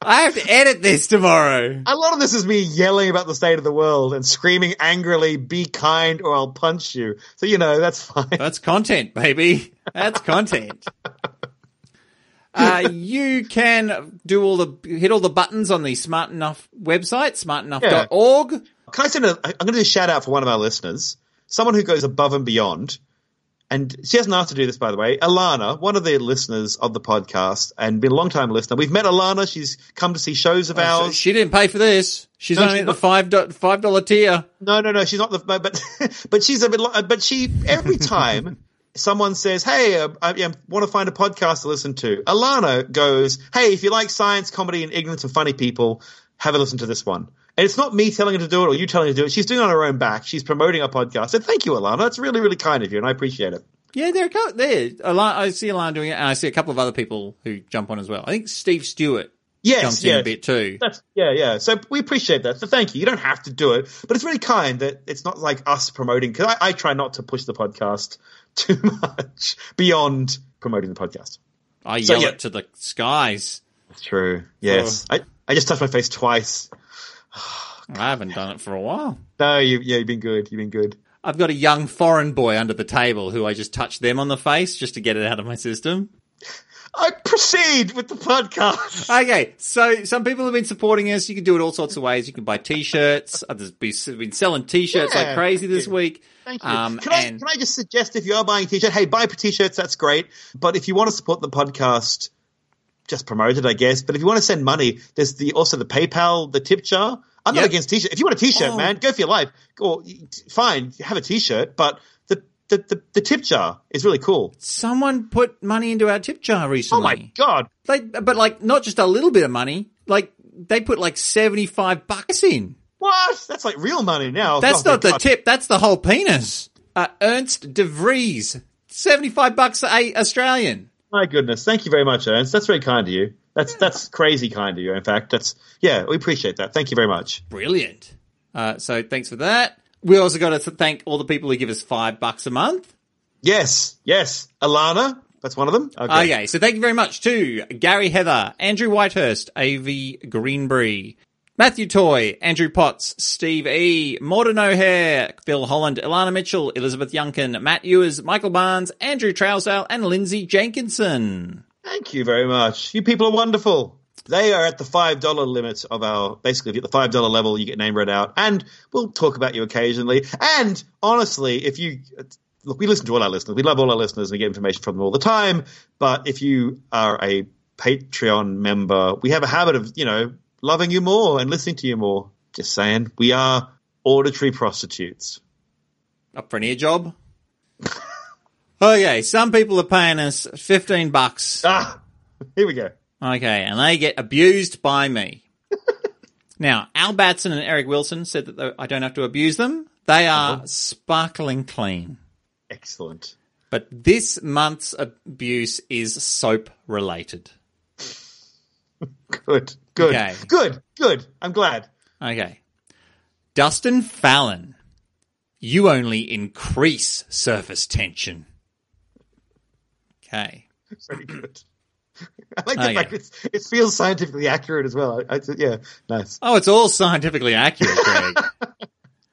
I have to edit this tomorrow. A lot of this is me yelling about the state of the world and screaming angrily, be kind or I'll punch you. So, you know, that's fine. That's content, baby. That's content. Uh, you can do all the hit all the buttons on the Smart Enough website, smart enough dot org. Yeah. Can I send a? I'm going to do a shout out for one of our listeners, someone who goes above and beyond, and she hasn't asked to do this, by the way. Alana, one of the listeners of the podcast and been a long time listener. We've met Alana. She's come to see shows of oh, ours. She didn't pay for this. She's no, only she's at the five five dollar tier. No, no, no. She's not the but but she's a bit. But she every time. Someone says, hey, uh, I, I want to find a podcast to listen to. Alana goes, hey, if you like science, comedy, and ignorance and funny people, have a listen to this one. And it's not me telling her to do it or you telling her to do it. She's doing it on her own back. She's promoting our podcast. So thank you, Alana. It's really, really kind of you, and I appreciate it. Yeah, there are a couple there. I see Alana doing it, and I see a couple of other people who jump on as well. I think Steve Stewart yes, jumps yes. in a bit too. That's, yeah, yeah. So we appreciate that. So thank you. You don't have to do it, but it's really kind that it's not like us promoting, because I, I try not to push the podcast too much beyond promoting the podcast. I so, yell yeah. it to the skies. That's true. Yes. Oh. I, I just touched my face twice. I haven't done it for a while. No, you, yeah, you've been good. You've been good. I've got a young foreign boy under the table who I just touch them on the face just to get it out of my system. I proceed with the podcast. Okay, so some people have been supporting us. You can do it all sorts of ways. You can buy T-shirts. Others have been selling T-shirts yeah, like crazy this you. week. Thank you. Um, can, and... I, can I just suggest, if you are buying a T-shirt, hey, buy T-shirts, that's great. But if you want to support the podcast, just promote it, I guess. But if you want to send money, there's the also the PayPal, the tip jar. I'm yep. not against T-shirt. If you want a T-shirt, oh. man, go for your life. Or, fine, have a T-shirt, but the, the, the, the tip jar is really cool. Someone put money into our tip jar recently. Oh, my God. They, but, like, not just a little bit of money. Like, they put, like, seventy-five bucks in. What? That's, like, real money now. That's oh, not the God. tip. That's the whole penis. Uh, Ernst de Vries, seventy-five bucks a Australian. My goodness. Thank you very much, Ernst. That's very kind of you. That's that's crazy kind of you, in fact. That's yeah, we appreciate that. Thank you very much. Brilliant. Uh, so thanks for that. We also got to thank all the people who give us five bucks a month. Yes, yes. Alana, that's one of them. Okay, okay so thank you very much to Gary Heather, Andrew Whitehurst, A V Greenbury, Matthew Toy, Andrew Potts, Steve E, Morton O'Hare, Phil Holland, Alana Mitchell, Elizabeth Youngkin, Matt Ewers, Michael Barnes, Andrew Trousdale, and Lindsay Jenkinson. Thank you very much. You people are wonderful. They are at the five dollar limit of our – basically, if you're at the five dollar level, you get name read out, and we'll talk about you occasionally. And honestly, if you – look, we listen to all our listeners. We love all our listeners, and we get information from them all the time. But if you are a Patreon member, we have a habit of, you know, loving you more and listening to you more. Just saying. We are auditory prostitutes. Up for an ear job? Okay, some people are paying us fifteen bucks. Ah, here we go. Okay, and they get abused by me. Now, Al Batson and Eric Wilson said that they, I don't have to abuse them. They are uh-huh. sparkling clean. Excellent. But this month's abuse is soap related. Good, good, okay. good, good. I'm glad. Okay. Dustin Fallon, you only increase surface tension. Okay. Very good. I like okay. it. Like it's, it feels scientifically accurate as well. I, I, yeah, nice. Oh, it's all scientifically accurate, Greg.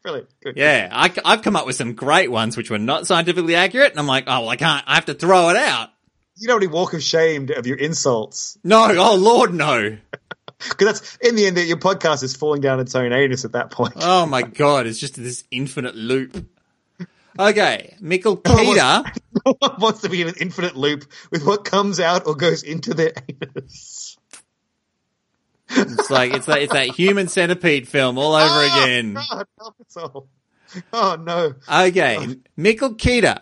Brilliant. Good. Yeah, I, I've come up with some great ones which were not scientifically accurate, and I'm like, oh, well, I can't. I have to throw it out. You don't really walk ashamed of your insults. No. Oh, Lord, no. Because that's in the end that your podcast is falling down its own anus at that point. Oh, my God. It's just this infinite loop. Okay, Mikkel-Kita. No one wants to be in an infinite loop with what comes out or goes into their anus. It's like it's like it's that Human Centipede film all over oh, again. God, help us all. Oh no. Okay, oh. Mikkel-Kita.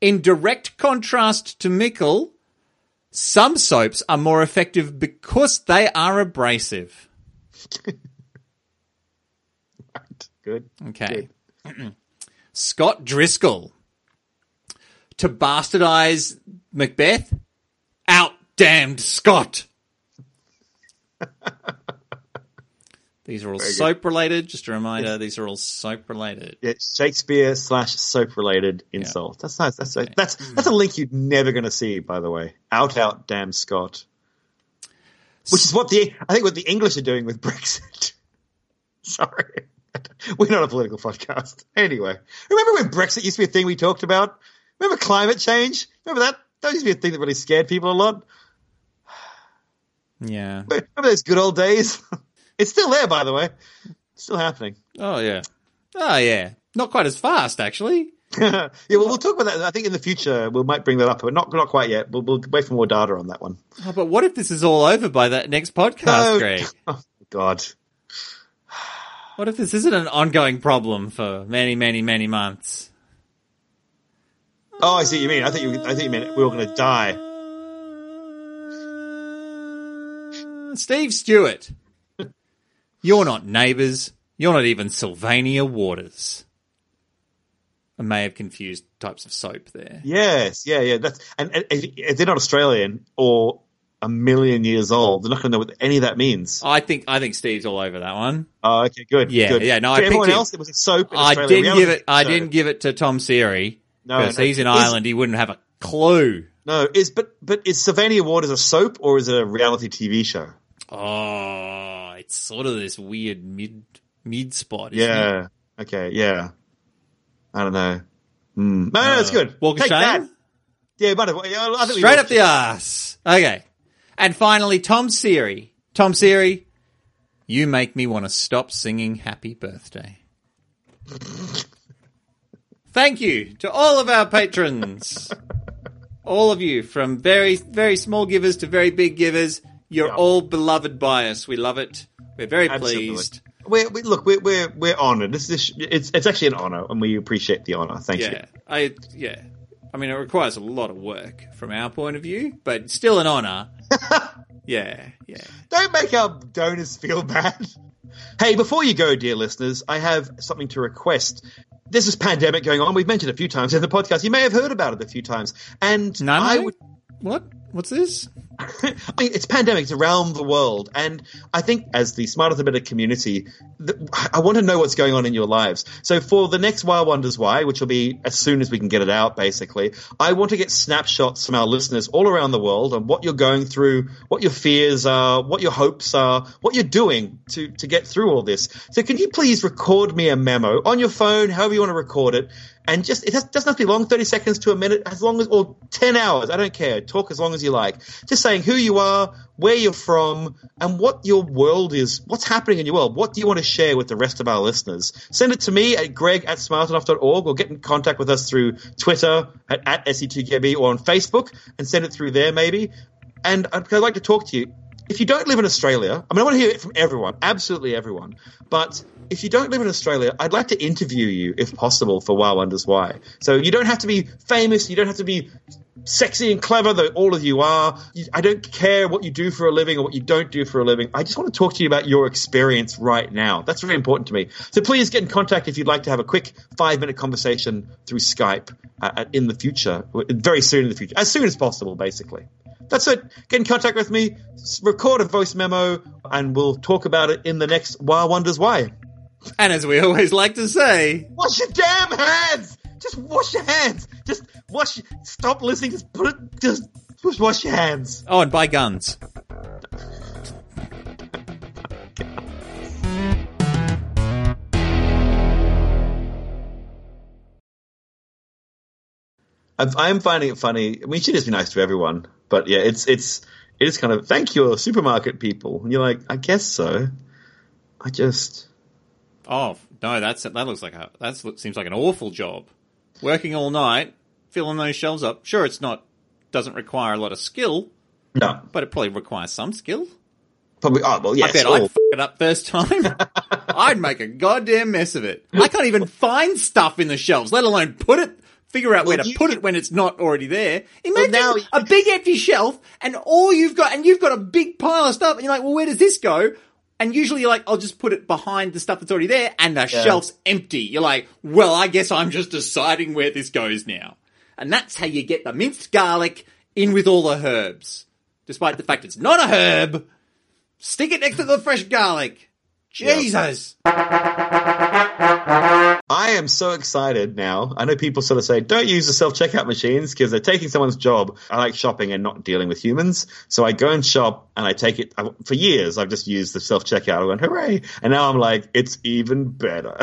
In direct contrast to Mikkel, some soaps are more effective because they are abrasive. Right. Good. Okay. Good. Scott Driscoll, to bastardize Macbeth, out damned Scott. These are all soap related. Just a reminder, yes. These are all soap related. It's Shakespeare slash soap related insult. Yeah. That's nice. That's nice. That's that's a link you're never going to see, by the way. Out, out, damn Scott. Which is what the I think what the English are doing with Brexit. Sorry. We're not a political podcast. Anyway, remember when Brexit used to be a thing we talked about? Remember climate change? Remember that? That used to be a thing that really scared people a lot. Yeah. Remember those good old days? It's still there, by the way. It's still happening. Oh, yeah. Oh, yeah. Not quite as fast, actually. Yeah, well, we'll talk about that. I think in the future we might bring that up, but not not quite yet. We'll, we'll wait for more data on that one. Oh, but what if this is all over by that next podcast, no. Greg? Oh, God. What if this isn't an ongoing problem for many, many, many months? Oh, I see what you mean. I think you, I think you meant we were going to die. Steve Stewart, you're not neighbours. You're not even Sylvania Waters. I may have confused types of soap there. Yes, yeah, yeah. That's, and, and if they're not Australian or a million years old, they're not going to know what any of that means. I think I think Steve's all over that one. Oh, okay, good. Yeah, good. yeah. No, For I everyone else, it, it was a soap in Australia. I didn't give it. I didn't give it to Tom Seary because no, no. he's in Ireland. He wouldn't have a clue. No, is but but is Sylvania Waters a soap or is it a reality T V show? Oh, it's sort of this weird mid mid spot. Isn't yeah. It? Okay. Yeah. I don't know. Mm. No, no, it's good. Walk of shame? Yeah, but I think straight up the ass. Okay. And finally, Tom Seary. Tom Seary, you make me want to stop singing Happy Birthday. Thank you to all of our patrons. All of you, from very, very small givers to very big givers. You're yeah. all beloved by us. We love it. We're very Absolutely. pleased. We're, we look, we're we're we're honoured. This is it's it's actually an honour, and we appreciate the honour. Thank yeah, you. I yeah, I mean it requires a lot of work from our point of view, but still an honour. yeah, yeah. Don't make our donors feel bad. Hey, before you go, dear listeners, I have something to request. There's this pandemic going on. We've mentioned it a few times in the podcast. You may have heard about it a few times. And None I would what? What's this? I mean, it's pandemics around the world. And I think as the Smarter the Better community, the, I want to know what's going on in your lives. So for the next Why Wonders Why, which will be as soon as we can get it out, basically, I want to get snapshots from our listeners all around the world on what you're going through, what your fears are, what your hopes are, what you're doing to, to get through all this. So can you please record me a memo on your phone, however you want to record it? And just, it has, doesn't have to be long, thirty seconds to a minute, as long as, or ten hours, I don't care. Talk as long as you like. Just saying who you are, where you're from, and what your world is, what's happening in your world. What do you want to share with the rest of our listeners? Send it to me at greg at smart enough dot org or get in contact with us through Twitter at, at S E two G B or on Facebook and send it through there maybe. And I'd, I'd like to talk to you. If you don't live in Australia, I mean, I want to hear it from everyone, absolutely everyone. But if you don't live in Australia, I'd like to interview you, if possible, for Why Wonders Why. So you don't have to be famous. You don't have to be sexy and clever, though all of you are. You, I don't care what you do for a living or what you don't do for a living. I just want to talk to you about your experience right now. That's very important to me. So please get in contact if you'd like to have a quick five-minute conversation through Skype uh, in the future, very soon in the future, as soon as possible, basically. That's it. Get in contact with me, record a voice memo, and we'll talk about it in the next Why Wonders Why. And as we always like to say, wash your damn hands! Just wash your hands! Just wash... Stop listening, just put it... Just, just wash your hands. Oh, and buy guns. I'm finding it funny. I mean, she just be nice to everyone. But yeah, it's it's it is kind of thank you, supermarket people. And you're like, I guess so. I just oh no, that's that looks like a that seems like an awful job. Working all night, filling those shelves up. Sure, it's not doesn't require a lot of skill. No, but it probably requires some skill. Probably. Oh well, yes. I bet all. I'd f- it up first time. I'd make a goddamn mess of it. I can't even find stuff in the shelves, let alone put it. Figure out well, where to you, put it when it's not already there. Imagine well, now, a big empty shelf and all you've got, and you've got a big pile of stuff and you're like, well, where does this go? And usually you're like, I'll just put it behind the stuff that's already there and the yeah. shelf's empty. You're like, well, I guess I'm just deciding where this goes now. And that's how you get the minced garlic in with all the herbs. Despite the fact it's not a herb, stick it next to the fresh garlic. Jesus. Yep. I am so excited now. I know people sort of say, don't use the self-checkout machines because they're taking someone's job. I like shopping and not dealing with humans. So I go and shop and I take it. I, for years, I've just used the self-checkout. I went, hooray. And now I'm like, it's even better.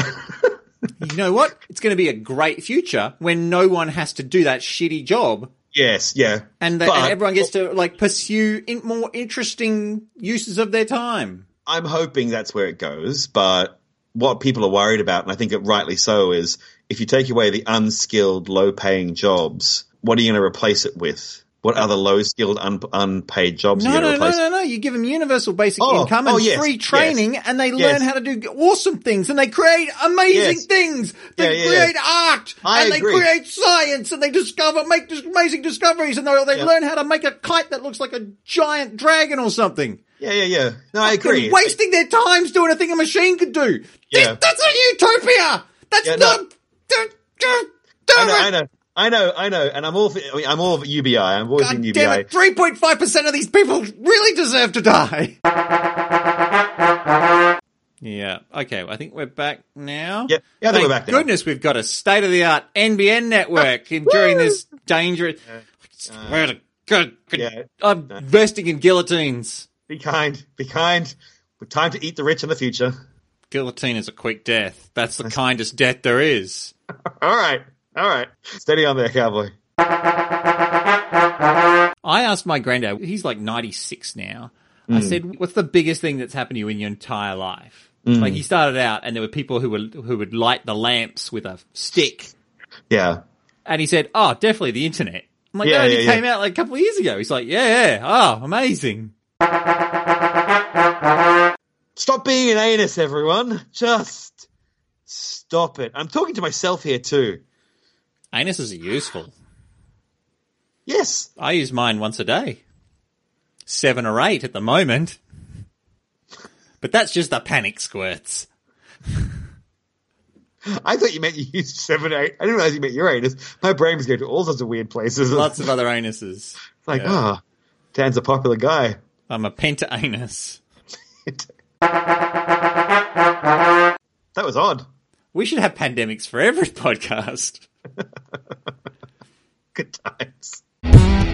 You know what? It's going to be a great future when no one has to do that shitty job. Yes, yeah. And, they, but, and everyone gets to like pursue in, more interesting uses of their time. I'm hoping that's where it goes, but what people are worried about, and I think it rightly so, is if you take away the unskilled, low-paying jobs, what are you going to replace it with? What other low-skilled, un- unpaid jobs no, are you going to no, replace? No, no, no, no. You give them universal basic oh, income and oh, yes, free training, yes, and they yes. learn how to do awesome things, and they create amazing yes. things. They yeah, yeah, create yeah. art, I and agree. They create science, and they discover, make amazing discoveries, and they, they yeah. learn how to make a kite that looks like a giant dragon or something. Yeah, yeah, yeah. No, I agree. They're wasting their times doing a thing a machine could do. Yeah. That's a utopia. That's yeah, not... No. I know, I know, I know, I know, and I'm all for, I mean, I'm all for U B I. I'm always God in U B I. Damn it, three point five percent of these people really deserve to die. Yeah. Okay. Well, I think we're back now. Yeah. Yeah. I think Thank we're back now. Goodness, we've got a state-of-the-art N B N network during this dangerous. Uh, uh, where to, God, yeah, I'm no. investing in guillotines. Be kind. Be kind. We're time to eat the rich in the future. Guillotine is a quick death. That's the kindest death there is. All right. All right. Steady on there, cowboy. I asked my granddad, he's like ninety-six now. Mm. I said, what's the biggest thing that's happened to you in your entire life? Mm. Like, he started out and there were people who would, who would light the lamps with a stick. Yeah. And he said, oh, definitely the internet. I'm like, yeah, no, yeah, he yeah. came out like a couple of years ago. He's like, yeah, yeah. Oh, amazing. Stop being an anus, everyone. Just stop it. I'm talking to myself here too. Anuses are useful. Yes. I use mine once a day. Seven or eight at the moment. But that's just the panic squirts. I thought you meant you used seven, eight. I didn't realize you meant your anus. My brain was going to all sorts of weird places. Lots of other anuses. It's like, ah, yeah. oh, Dan's a popular guy. I'm a penta-anus. That was odd. We should have pandemics for every podcast. Good times.